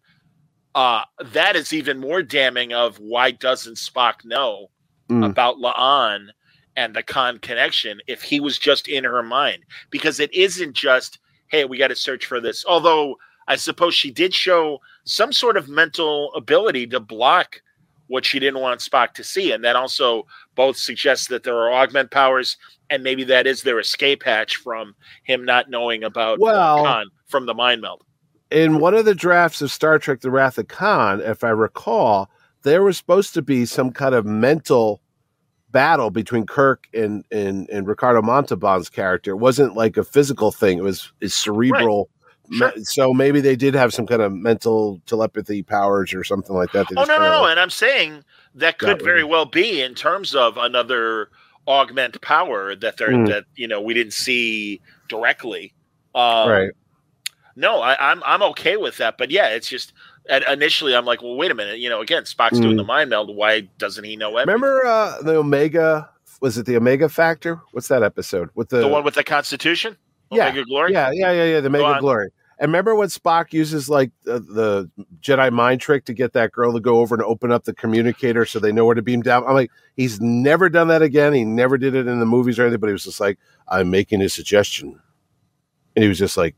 uh, that is even more damning of why doesn't Spock know mm. about La'an and the Khan connection if he was just in her mind, because it isn't just, hey, we got to search for this. Although, I suppose she did show some sort of mental ability to block what she didn't want Spock to see. And that also both suggests that there are augment powers, and maybe that is their escape hatch from him not knowing about well, Khan from the mind meld. In one of the drafts of Star Trek, The Wrath of Khan, if I recall, there was supposed to be some kind of mental battle between Kirk and, and, and Ricardo Montalban's character. It wasn't like a physical thing. It was it's cerebral. Right. Sure. So maybe they did have some kind of mental telepathy powers or something like that. Oh, no, no, no. Like, and I'm saying that could very well be in terms of another augment power that they're mm. that, you know, we didn't see directly. Um, right. no, I, I'm I'm okay with that. But yeah, it's just initially I'm like, well, wait a minute. You know, again, Spock's mm. doing the mind meld. Why doesn't he know everything? Remember uh, the Omega? Was it the Omega Factor? What's that episode with the the one with the Constitution? Yeah, Omega Glory. Yeah, yeah, yeah, yeah. The Omega Glory. And remember when Spock uses like the, the Jedi mind trick to get that girl to go over and open up the communicator so they know where to beam down? I'm like, he's never done that again. He never did it in the movies or anything, but he was just like, I'm making a suggestion. And he was just like,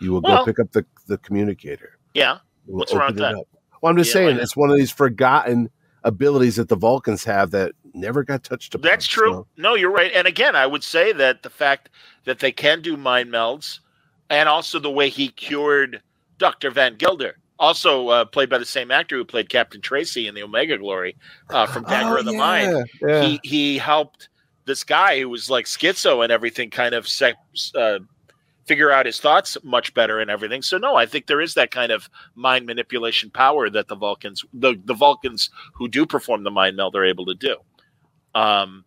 you will well, go pick up the, the communicator. Yeah. We'll What's wrong with that? Up. Well, I'm just yeah, saying, like it's one of these forgotten abilities that the Vulcans have that never got touched upon. That's true. So. No, you're right. And again, I would say that the fact that they can do mind melds, and also the way he cured Doctor Van Gelder, also uh, played by the same actor who played Captain Tracy in the Omega Glory uh, from Dagger oh, of the yeah, Mind. Yeah. He he helped this guy who was like schizo and everything kind of se uh, figure out his thoughts much better and everything. So no, I think there is that kind of mind manipulation power that the Vulcans, the, the Vulcans who do perform the mind meld, are able to do. Um,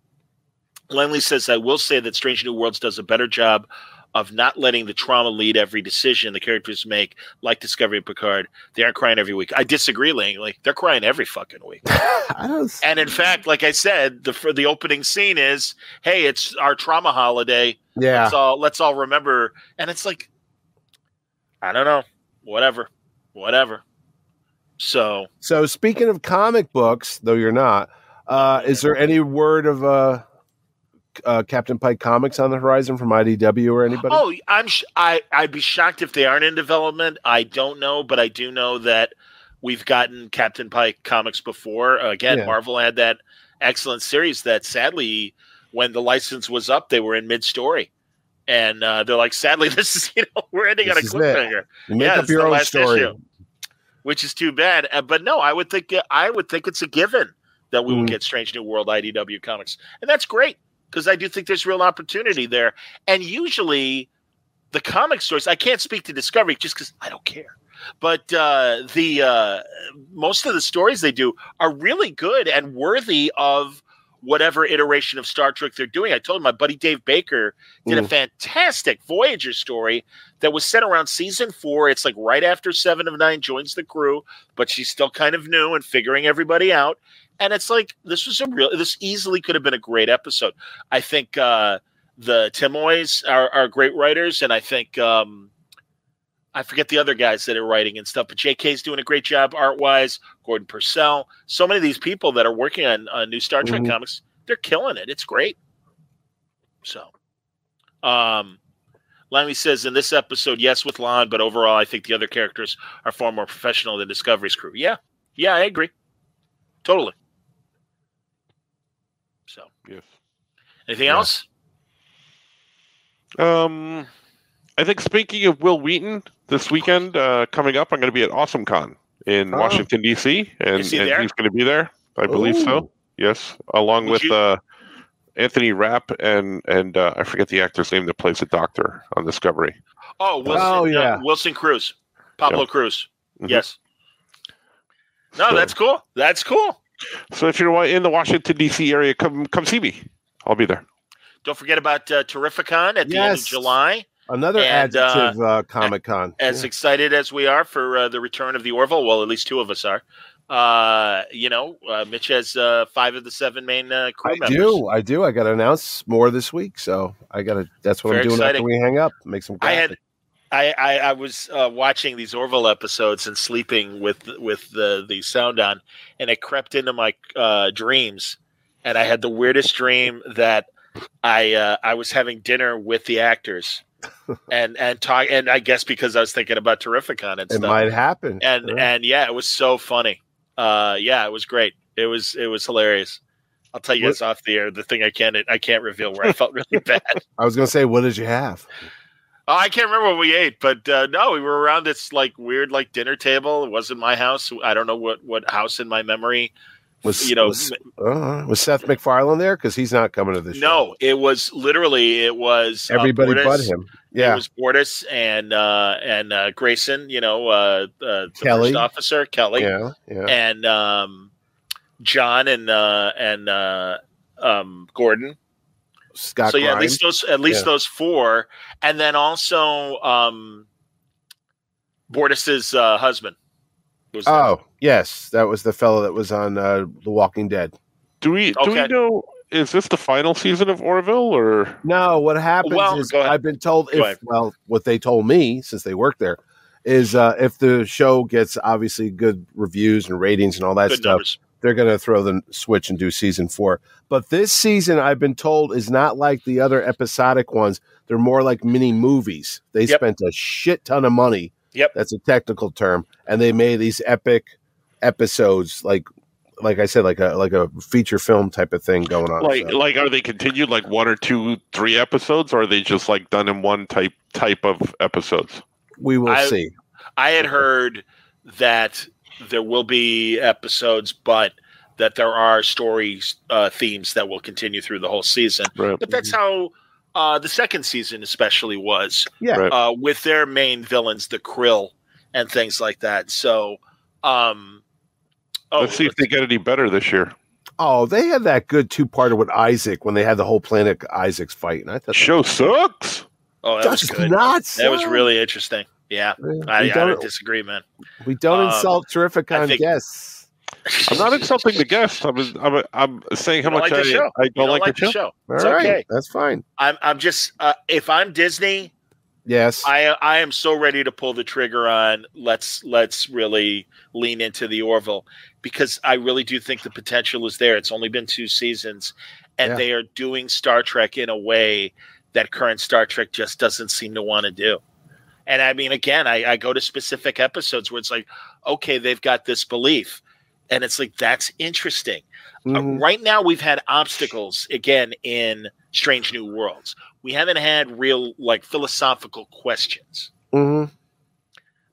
Langley says, I will say that Strange New Worlds does a better job of not letting the trauma lead every decision the characters make, like Discovery and Picard. They aren't crying every week. I disagree, Langley. They're crying every fucking week. I don't and in fact, like I said, the for the opening scene is, hey, it's our trauma holiday. Yeah. Let's all, let's all remember. And it's like, I don't know. Whatever. Whatever. So. So speaking of comic books, though you're not, uh, is there any word of... Uh... Uh, Captain Pike comics on the horizon from I D W or anybody? Oh, I'm sh I I'd be shocked if they aren't in development. I don't know, but I do know that we've gotten Captain Pike comics before. Uh, again, yeah. Marvel had that excellent series that sadly, when the license was up, they were in mid-story, and uh, they're like, sadly, this is you know we're ending this on a cliffhanger. Make yeah, up your own last story, issue, which is too bad. Uh, but no, I would think I would think it's a given that we mm. will get Strange New World I D W comics, and that's great. Because I do think there's real opportunity there. And usually the comic stores, I can't speak to Discovery just because I don't care. But uh, the uh, most of the stories they do are really good and worthy of whatever iteration of Star Trek they're doing. I told my buddy Dave Baker did mm. a fantastic Voyager story that was set around season four. It's like right after Seven of Nine joins the crew, but she's still kind of new and figuring everybody out. And it's like, this was a real, this easily could have been a great episode. I think uh, the Timoys are, are great writers. And I think, um, I forget the other guys that are writing and stuff, but J K's doing a great job art-wise, Gordon Purcell. So many of these people that are working on uh, new Star Trek mm-hmm. comics, they're killing it. It's great. So, um, Langley says, in this episode, yes, with La'an, but overall, I think the other characters are far more professional than Discovery's crew. Yeah. Yeah, I agree. Totally. So, yes. Anything yeah. else? Um, I think speaking of Will Wheaton, this weekend uh, coming up, I'm going to be at Awesome Con in oh. Washington D C, and, he and he's going to be there. I Ooh. believe so. Yes, along Would with you... uh, Anthony Rapp and and uh, I forget the actor's name that plays the doctor on Discovery. Oh, Wilson, oh yeah, uh, Wilson Cruz, Pablo yep. Cruz. Mm-hmm. Yes. No, so. that's cool. That's cool. So if you're in the Washington, D C area, come come see me. I'll be there. Don't forget about uh, Terrificon at yes. the end of July. Another and, adjective uh, uh, Comic-Con. As yeah. excited as we are for uh, the return of the Orville, well, at least two of us are. Uh, you know, uh, Mitch has uh, five of the seven main uh, crew I members. I do. I do. I got to announce more this week, so I got to. That's what Very I'm doing exciting. after we hang up. Make some. Graphic. I had. I, I, I was uh, watching these Orville episodes and sleeping with with the, the sound on, and it crept into my uh, dreams, and I had the weirdest dream that I uh, I was having dinner with the actors, and and talk, and I guess because I was thinking about Terrificon and stuff, it might happen, and right. and yeah, it was so funny. Uh, yeah, it was great. It was it was hilarious. I'll tell you what, it's off the air. The thing I can't I can't reveal where I felt really bad. I was gonna say, what did you have? Oh, I can't remember what we ate, but uh, no, we were around this like weird like dinner table. It wasn't my house. I don't know what, what house in my memory was. You know, was, uh, was Seth MacFarlane there? Because he's not coming to this. No, show. it was literally it was everybody uh, Bortis, but him. Yeah, it was Bortis and uh, and uh, Grayson. You know, uh, uh, the Kelly. first officer Kelly. Yeah, yeah. And um, John and uh, and uh, um, Gordon. Scott so yeah, Grimes. at least those at least yeah. those four, and then also um, Bortus's uh, husband. Was oh, that. yes. That was the fellow that was on uh, The Walking Dead. Do we do okay. we know... Is this the final season of Orville, or no? What happens well, is I've been told. If, well, what they told me since they worked there is uh, if the show gets obviously good reviews and ratings and all that good stuff, numbers. They're going to throw the switch and do season four. But this season, I've been told, is not like the other episodic ones. They're more like mini movies. They yep. spent a shit ton of money. Yep, that's a technical term, and they made these epic episodes like. Like I said, like a like a feature film type of thing going on. Like, so. like are they continued like one or two, three episodes, or are they just like done in one type type of episodes? We will I, see. I had heard that there will be episodes, but that there are story uh, themes that will continue through the whole season. Right. But that's how uh, the second season especially was. Yeah. Right. Uh, with their main villains, the Krill and things like that. So. Um, Oh, let's see if they get any better this year. Oh, they had that good two-parter with Isaac when they had the whole planet Isaac's fight, and I thought show was sucks. Oh, that That's was good. Not suck. That was really interesting. Yeah, yeah I, I don't disagree, man. We don't um, insult Terrificon think, guests. I'm not insulting the guests. I'm I'm I'm saying how much I don't like, I, I don't don't like, like the, the show. show. All it's right, okay. That's fine. I'm I'm just uh, if I'm Disney, yes, I I am so ready to pull the trigger on let's let's really lean into the Orville. Because I really do think the potential is there. It's only been two seasons, and yeah. they are doing Star Trek in a way that current Star Trek just doesn't seem to want to do. And I mean, again, I, I go to specific episodes where it's like, okay, they've got this belief. And it's like, that's interesting. Mm-hmm. Uh, right now, we've had obstacles, again, in Strange New Worlds. We haven't had real, like, philosophical questions. Mm-hmm.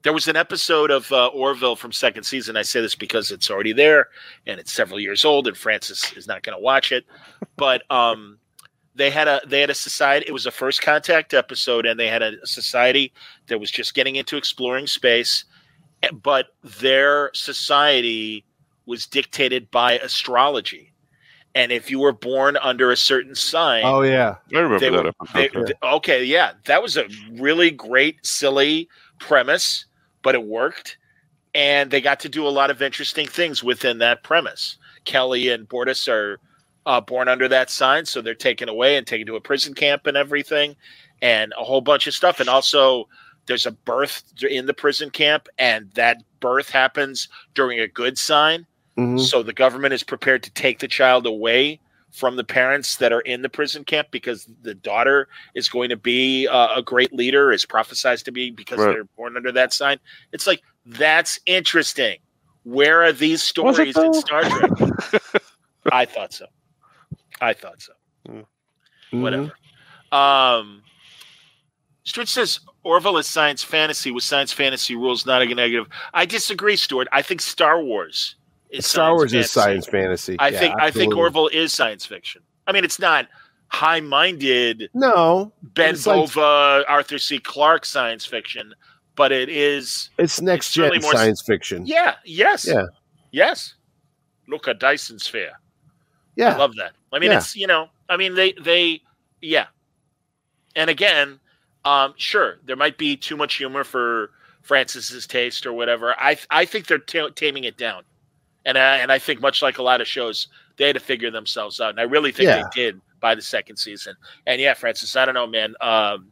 There was an episode of uh, Orville from second season. I say this because it's already there and it's several years old, and Francis is not going to watch it. But um, they had a they had a society. It was a first contact episode, and they had a society that was just getting into exploring space, but their society was dictated by astrology. And if you were born under a certain sign, oh yeah, I remember that episode. Okay. okay, yeah, that was a really great, silly premise. But it worked, and they got to do a lot of interesting things within that premise. Kelly and Bortus are uh, born under that sign, so they're taken away and taken to a prison camp and everything, and a whole bunch of stuff. And also, there's a birth in the prison camp, and that birth happens during a good sign. Mm-hmm. So the government is prepared to take the child away from the parents that are in the prison camp because the daughter is going to be uh, a great leader, is prophesied to be because right. they're born under that sign. It's like, that's interesting. Where are these stories in Star Trek? I thought so. I thought so. Mm-hmm. Whatever. Um, Stuart says Orville is science fantasy with science fantasy rules, not a negative. I disagree, Stuart. I think Star Wars Star Wars fantasy. is science fantasy. I yeah, think absolutely. I think Orville is science fiction. I mean, it's not high-minded. No, Ben Bova, like, Arthur C. Clarke science fiction, but it is. It's next it's gen really more science fiction. Yeah. Yes. Yeah. Yes. Look at Dyson Sphere. Yeah, I love that. I mean, yeah. it's you know, I mean, they they yeah, and again, um, sure, there might be too much humor for Francis's taste or whatever. I I think they're t- taming it down. And I, and I think much like a lot of shows, they had to figure themselves out. And I really think yeah. they did by the second season. And yeah, Francis, I don't know, man. Um,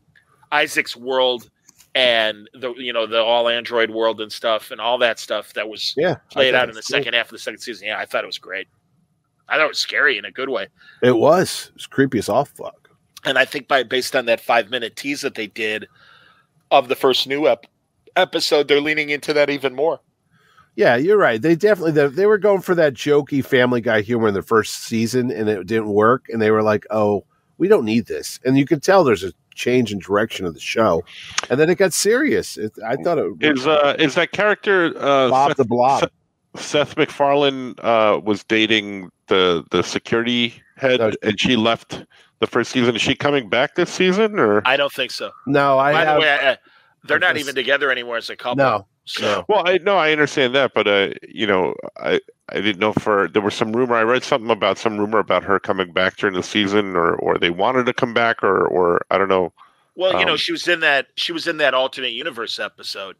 Isaac's world and the you know the all Android world and stuff and all that stuff that was yeah, played out in the second cool. half of the second season. Yeah, I thought it was great. I thought it was scary in a good way. It was. It was creepy as all fuck. And I think by based on that five minute tease that they did of the first new ep- episode, they're leaning into that even more. Yeah, you're right. They definitely they, they were going for that jokey Family Guy humor in the first season, and it didn't work. And they were like, "Oh, we don't need this." And you could tell there's a change in direction of the show. And then it got serious. It, I thought it is uh, is that character uh, Bob Seth, the Blob. Seth MacFarlane uh, was dating the the security head, no, and she left the first season. Is she coming back this season? Or I don't think so. No, I. By have, the way, I, I, they're I not guess, even together anymore as a couple. No. So. Well, I no, I understand that, but uh, you know, I, I didn't know for there was some rumor. I read something about some rumor about her coming back during the season, or, or they wanted to come back, or, or I don't know. Well, um, you know, she was in that she was in that alternate universe episode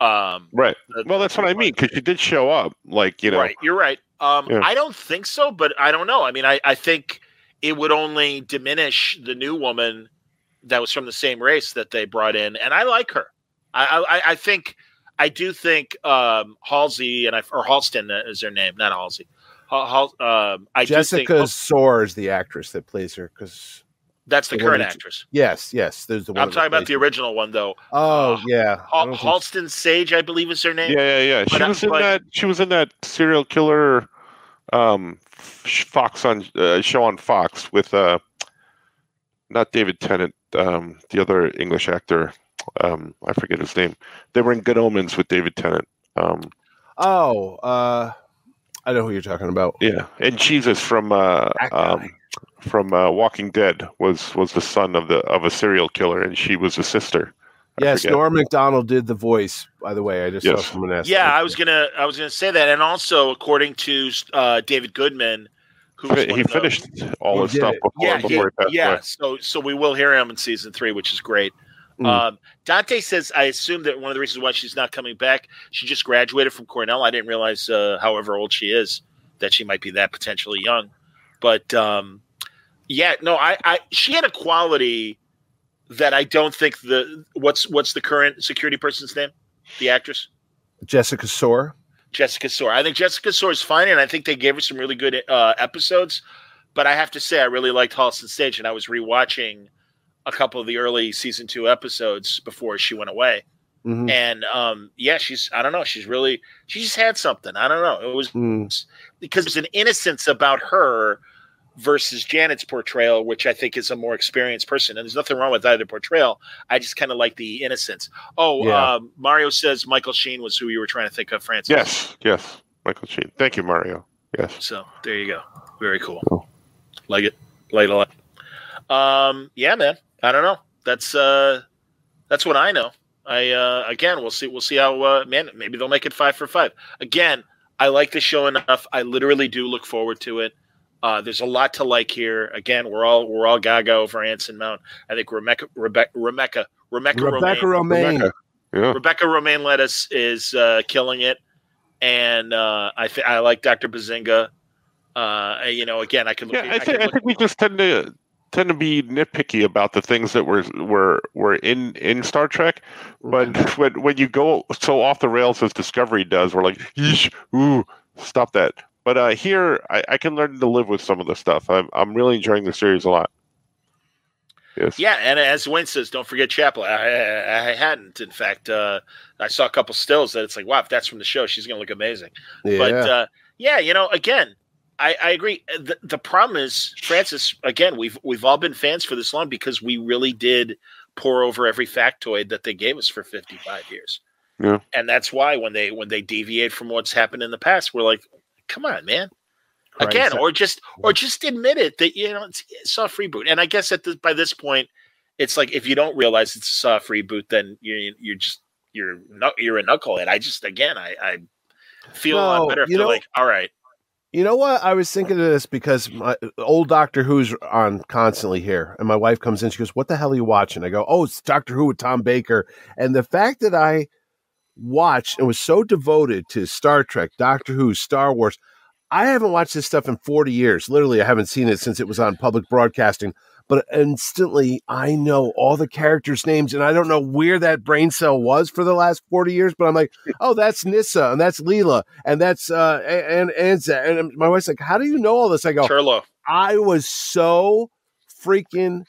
Um, right. The, well, that's what I mean, because she did show up. Like, you know. Right. You're right. Um, yeah. I don't think so, but I don't know. I mean, I, I think it would only diminish the new woman that was from the same race that they brought in, and I like her. I I, I think I do think um, Halsey and I or Halston is her name, not Halsey. Hal, um, I Jessica think, Soar is the actress that plays her, because that's the, the current actress. Yes, yes. There's the one I'm talking about the original one though. Oh uh, yeah, Hal, Halston Sage, I believe is her name. Yeah, yeah, yeah. She but, was in but, that. She was in that serial killer um, Fox on uh, show on Fox with uh, not David Tennant, um, the other English actor. Um, I forget his name. They were in Good Omens with David Tennant. Um, oh, uh, I know who you're talking about. Yeah, and Jesus from uh, um, from uh, Walking Dead was was the son of the of a serial killer, and she was a sister. I yes, forget. Norm Macdonald did the voice. By the way, I just yes. saw someone ask. Yeah, I was gonna I was gonna say that, and also according to uh, David Goodman, who was he finished those, all his stuff before, yeah, before he, he passed yeah. away. So so we will hear him in season three, which is great. Mm. Um, Dante says, I assume that one of the reasons why she's not coming back, she just graduated from Cornell. I didn't realize, uh, however old she is, that she might be that potentially young. But, um, yeah, no, I, I, she had a quality that I don't think the, what's, what's the current security person's name? The actress? Jessica Soar. Jessica Soar. I think Jessica Soar is fine. And I think they gave her some really good, uh, episodes, but I have to say, I really liked Halston Sage, and I was rewatching a couple of the early season two episodes before she went away. Mm-hmm. And um, yeah, she's, I don't know. She's really, she just had something. I don't know. It was mm. because there's an innocence about her versus Janet's portrayal, which I think is a more experienced person. And there's nothing wrong with either portrayal. I just kind of like the innocence. Oh, yeah. um, Mario says Michael Sheen was who you were trying to think of, Francis. Yes. Yes. Michael Sheen. Thank you, Mario. Yes. So there you go. Very cool. cool. Like it. Like it a lot. Um, yeah, man. I don't know. That's uh, that's what I know. I uh, again, we'll see. We'll see how. Uh, man, maybe they'll make it five for five. Again, I like the show enough. I literally do look forward to it. Uh, there's a lot to like here. Again, we're all we're all gaga over Anson Mount. I think Rebecca Rebecca Rebecca Rebecca Rebecca Romaine, Romaine. Rebecca, yeah. Rebecca Romaine Lettuce is uh, killing it, and uh, I th- I like Doctor Bazinga. Uh, you know, again, I can. Look, yeah, I, I think, I think we just tend to. tend to be nitpicky about the things that were were were in, in Star Trek, but when when you go so off the rails as Discovery does, we're like, Eesh, ooh, stop that. But uh, here, I, I can learn to live with some of the stuff. I'm I'm really enjoying the series a lot. Yes. Yeah, and as Wayne says, don't forget Chapel. I, I, I hadn't. In fact, uh, I saw a couple stills that it's like, wow, if that's from the show, she's going to look amazing. Yeah. But uh, yeah, you know, again. I, I agree. The, the problem is, Francis, again, we've we've all been fans for this long because we really did pour over every factoid that they gave us for fifty-five years. Yeah. And that's why when they when they deviate from what's happened in the past, we're like, come on, man. Christ. Again, or just or just admit it that you know it's a soft reboot. And I guess at this, by this point, it's like if you don't realize it's a soft reboot, then you're you're just you're not you're a knucklehead. I just again I, I feel no, a lot better if they're know- like, all right. You know what? I was thinking of this because my old Doctor Who's on constantly here, and my wife comes in. She goes, "What the hell are you watching?" I go, "Oh, it's Doctor Who with Tom Baker." And the fact that I watched and was so devoted to Star Trek, Doctor Who, Star Wars, I haven't watched this stuff in forty years. Literally, I haven't seen it since it was on public broadcasting. But instantly, I know all the characters' names, and I don't know where that brain cell was for the last forty years, but I'm like, oh, that's Nissa, and that's Leela, and that's uh, and Anza. And, and my wife's like, how do you know all this? I go, Turlo. I was so freaking,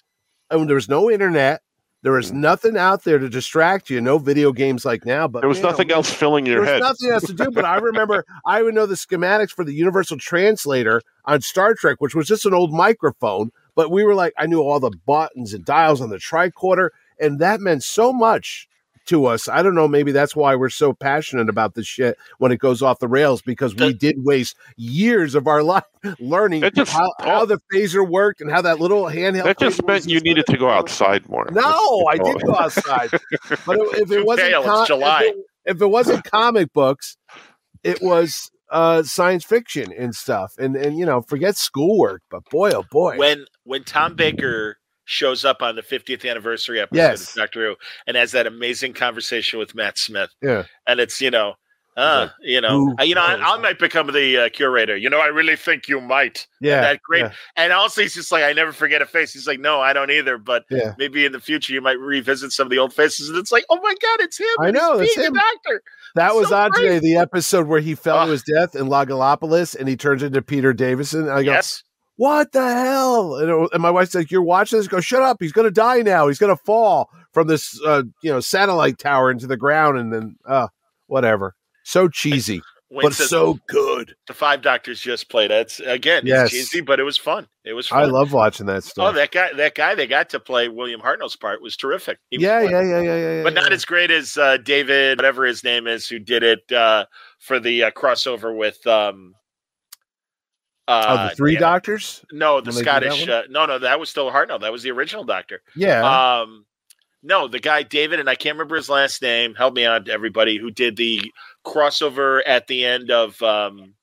I mean, there was no internet. There was nothing out there to distract you. No video games like now, but there was man, nothing else filling your there head. There was nothing else to do. But I remember I would know the schematics for the universal translator on Star Trek, which was just an old microphone. But we were like, I knew all the buttons and dials on the tricorder, and that meant so much to us. I don't know. Maybe that's why we're so passionate about this shit when it goes off the rails, because we did waste years of our life learning just, how, oh, how the phaser worked and how that little handheld. That just meant you needed to go outside more. No, I did go outside. But if it wasn't com- July. If, it, if it wasn't comic books, it was uh, science fiction and stuff. And, and, you know, forget schoolwork. But boy, oh, boy. When, when Tom Baker shows up on the fiftieth anniversary episode yes. of Doctor Who and has that amazing conversation with Matt Smith. Yeah. And it's, you know, uh, like, you know, I, you know, I, I might become the uh, curator. You know, I really think you might. Yeah. And that great. Yeah. And also he's just like, I never forget a face. He's like, no, I don't either. But yeah. maybe in the future you might revisit some of the old faces. And it's like, oh my God, it's him. I know. It's him. Doctor. That was so Andre, great. The episode where he fell oh. to his death in Lagalopolis and he turns into Peter Davison. And I go, yes. what the hell? And, and my wife's like, you're watching this? Go, shut up. He's going to die now. He's going to fall from this, uh, you know, satellite tower into the ground. And then, uh, whatever. So cheesy, Wayne but says, so good. The Five Doctors just played. That's again, yes. it's cheesy, but it was fun. It was fun. I love watching that stuff. Oh, that guy, that guy they got to play William Hartnell's part was terrific. He yeah, was yeah, yeah, yeah, yeah, yeah. But yeah, not yeah. as great as uh, David, whatever his name is, who did it uh, for the uh, crossover with. Um, Uh, oh, the three yeah. doctors? No, the Scottish. Uh, no, no, that was still Hartnell. That was the original Doctor. Yeah. Um, no, the guy David, and I can't remember his last name. Help me out, everybody, who did the crossover at the end of. Um,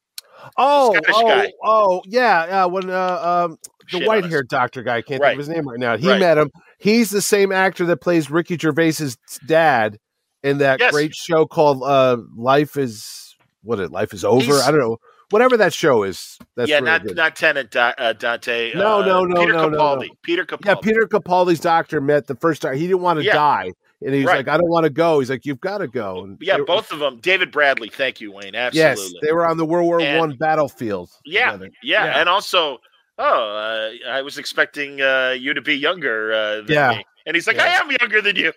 oh, the Scottish oh, guy. oh, yeah. Uh, when uh, um, the Shit white-haired doctor guy, I can't right. think of his name right now. He right. met him. He's the same actor that plays Ricky Gervais's dad in that yes. great show called uh, Life Is. What is it? Life Is Over? He's, I don't know. Whatever that show is, that's yeah, really not good. Not Tennant uh, Dante. No, no, no, uh, Peter no, no, Capaldi. no, Peter Capaldi. Yeah, Peter Capaldi's doctor met the first time. He didn't want to yeah. die, and he's right. like, "I don't want to go." He's like, "You've got to go." And yeah, it, both of them. David Bradley, thank you, Wayne. Absolutely. Yes, they were on the World War and, One battlefield. Yeah, yeah, yeah, and also, oh, uh, I was expecting uh, you to be younger uh, than yeah. me, and he's like, yeah. "I am younger than you."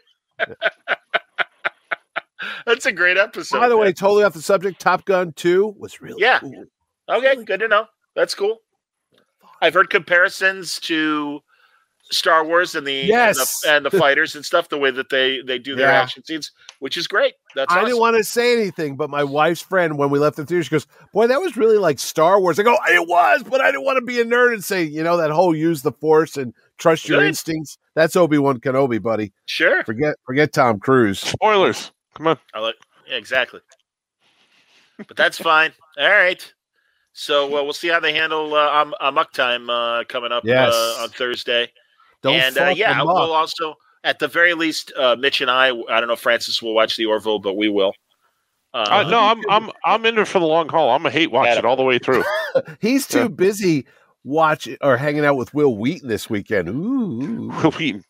That's a great episode. By the man. way, totally off the subject, Top Gun two was really yeah. cool. Okay, good to know. That's cool. I've heard comparisons to Star Wars and the, yes. and, the and the fighters and stuff, the way that they, they do their yeah. action scenes, which is great. That's I awesome. didn't want to say anything, but my wife's friend, when we left the theater, she goes, boy, that was really like Star Wars. I go, it was, but I didn't want to be a nerd and say, you know, that whole use the Force and trust good. your instincts. That's Obi-Wan Kenobi, buddy. Sure. Forget forget Tom Cruise. Spoilers. Come on. I like, yeah, exactly. But that's fine. All right. So uh, we'll see how they handle uh, Am- Amok time uh, coming up yes. uh, on Thursday. Don't and uh, yeah, we'll also, at the very least, uh, Mitch and I. I don't know if Francis will watch the Orville, but we will. Uh, uh, no, I'm I'm I'm in there for the long haul. I'm gonna hate watch it all the way through. He's too yeah. busy watching or hanging out with Will Wheaton this weekend. Ooh, Will Wheaton.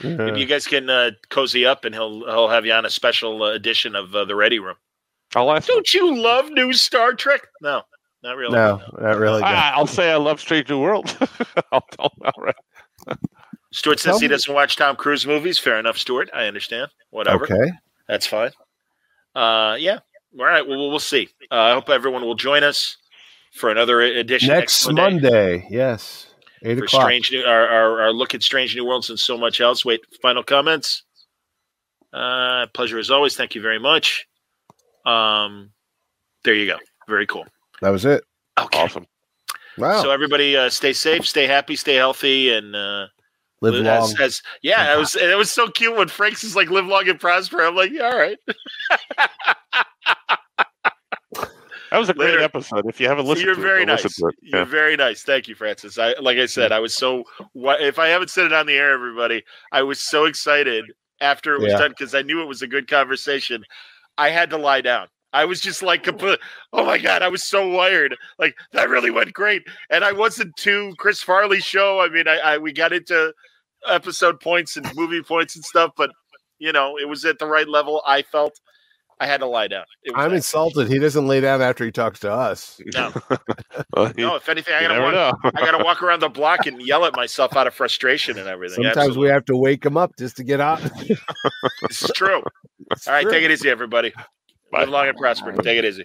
Yeah. Maybe you guys can uh, cozy up, and he'll he'll have you on a special uh, edition of uh, the Ready Room. I'll ask Don't you love new Star Trek? No, not really. No, no. not really. I, I'll say I love Strange New Worlds. I'll, I'll, I'll... Stuart says he doesn't watch Tom Cruise movies. Fair enough, Stuart. I understand. Whatever. Okay, that's fine. Uh, yeah. All right. Well, we'll see. Uh, I hope everyone will join us for another edition next, next Monday. Monday. Yes. Eight for o'clock. Strange New, our, our, our look at Strange New Worlds and so much else. Wait, final comments. Uh, pleasure as always. Thank you very much. Um, there you go. Very cool. That was it. Okay. Awesome. Wow. So everybody, uh, stay safe, stay happy, stay healthy, and uh, live as, long. As, yeah, it was it was so cute when Frank's is like, "Live long and prosper." I'm like, yeah, all right. That was a great Later. episode. If you haven't listened, you're to very it, nice. To it. Yeah. You're very nice. Thank you, Francis. I like I said, I was so. If I haven't said it on the air, everybody, I was so excited after it was yeah. done because I knew it was a good conversation. I had to lie down. I was just like, oh my God, I was so wired. Like that really went great, and I wasn't too Chris Farley show. I mean, I, I we got into episode points and movie points and stuff, but you know, it was at the right level. I felt. I had to lie down. I'm insulted. He doesn't lay down after he talks to us. No, well, he, no. If anything, I gotta walk, I gotta walk around the block and yell at myself out of frustration and everything. Sometimes Absolutely. we have to wake him up just to get out. This is true. It's All right, true. Take it easy, everybody. Bye. Live long and prosper. Take it easy.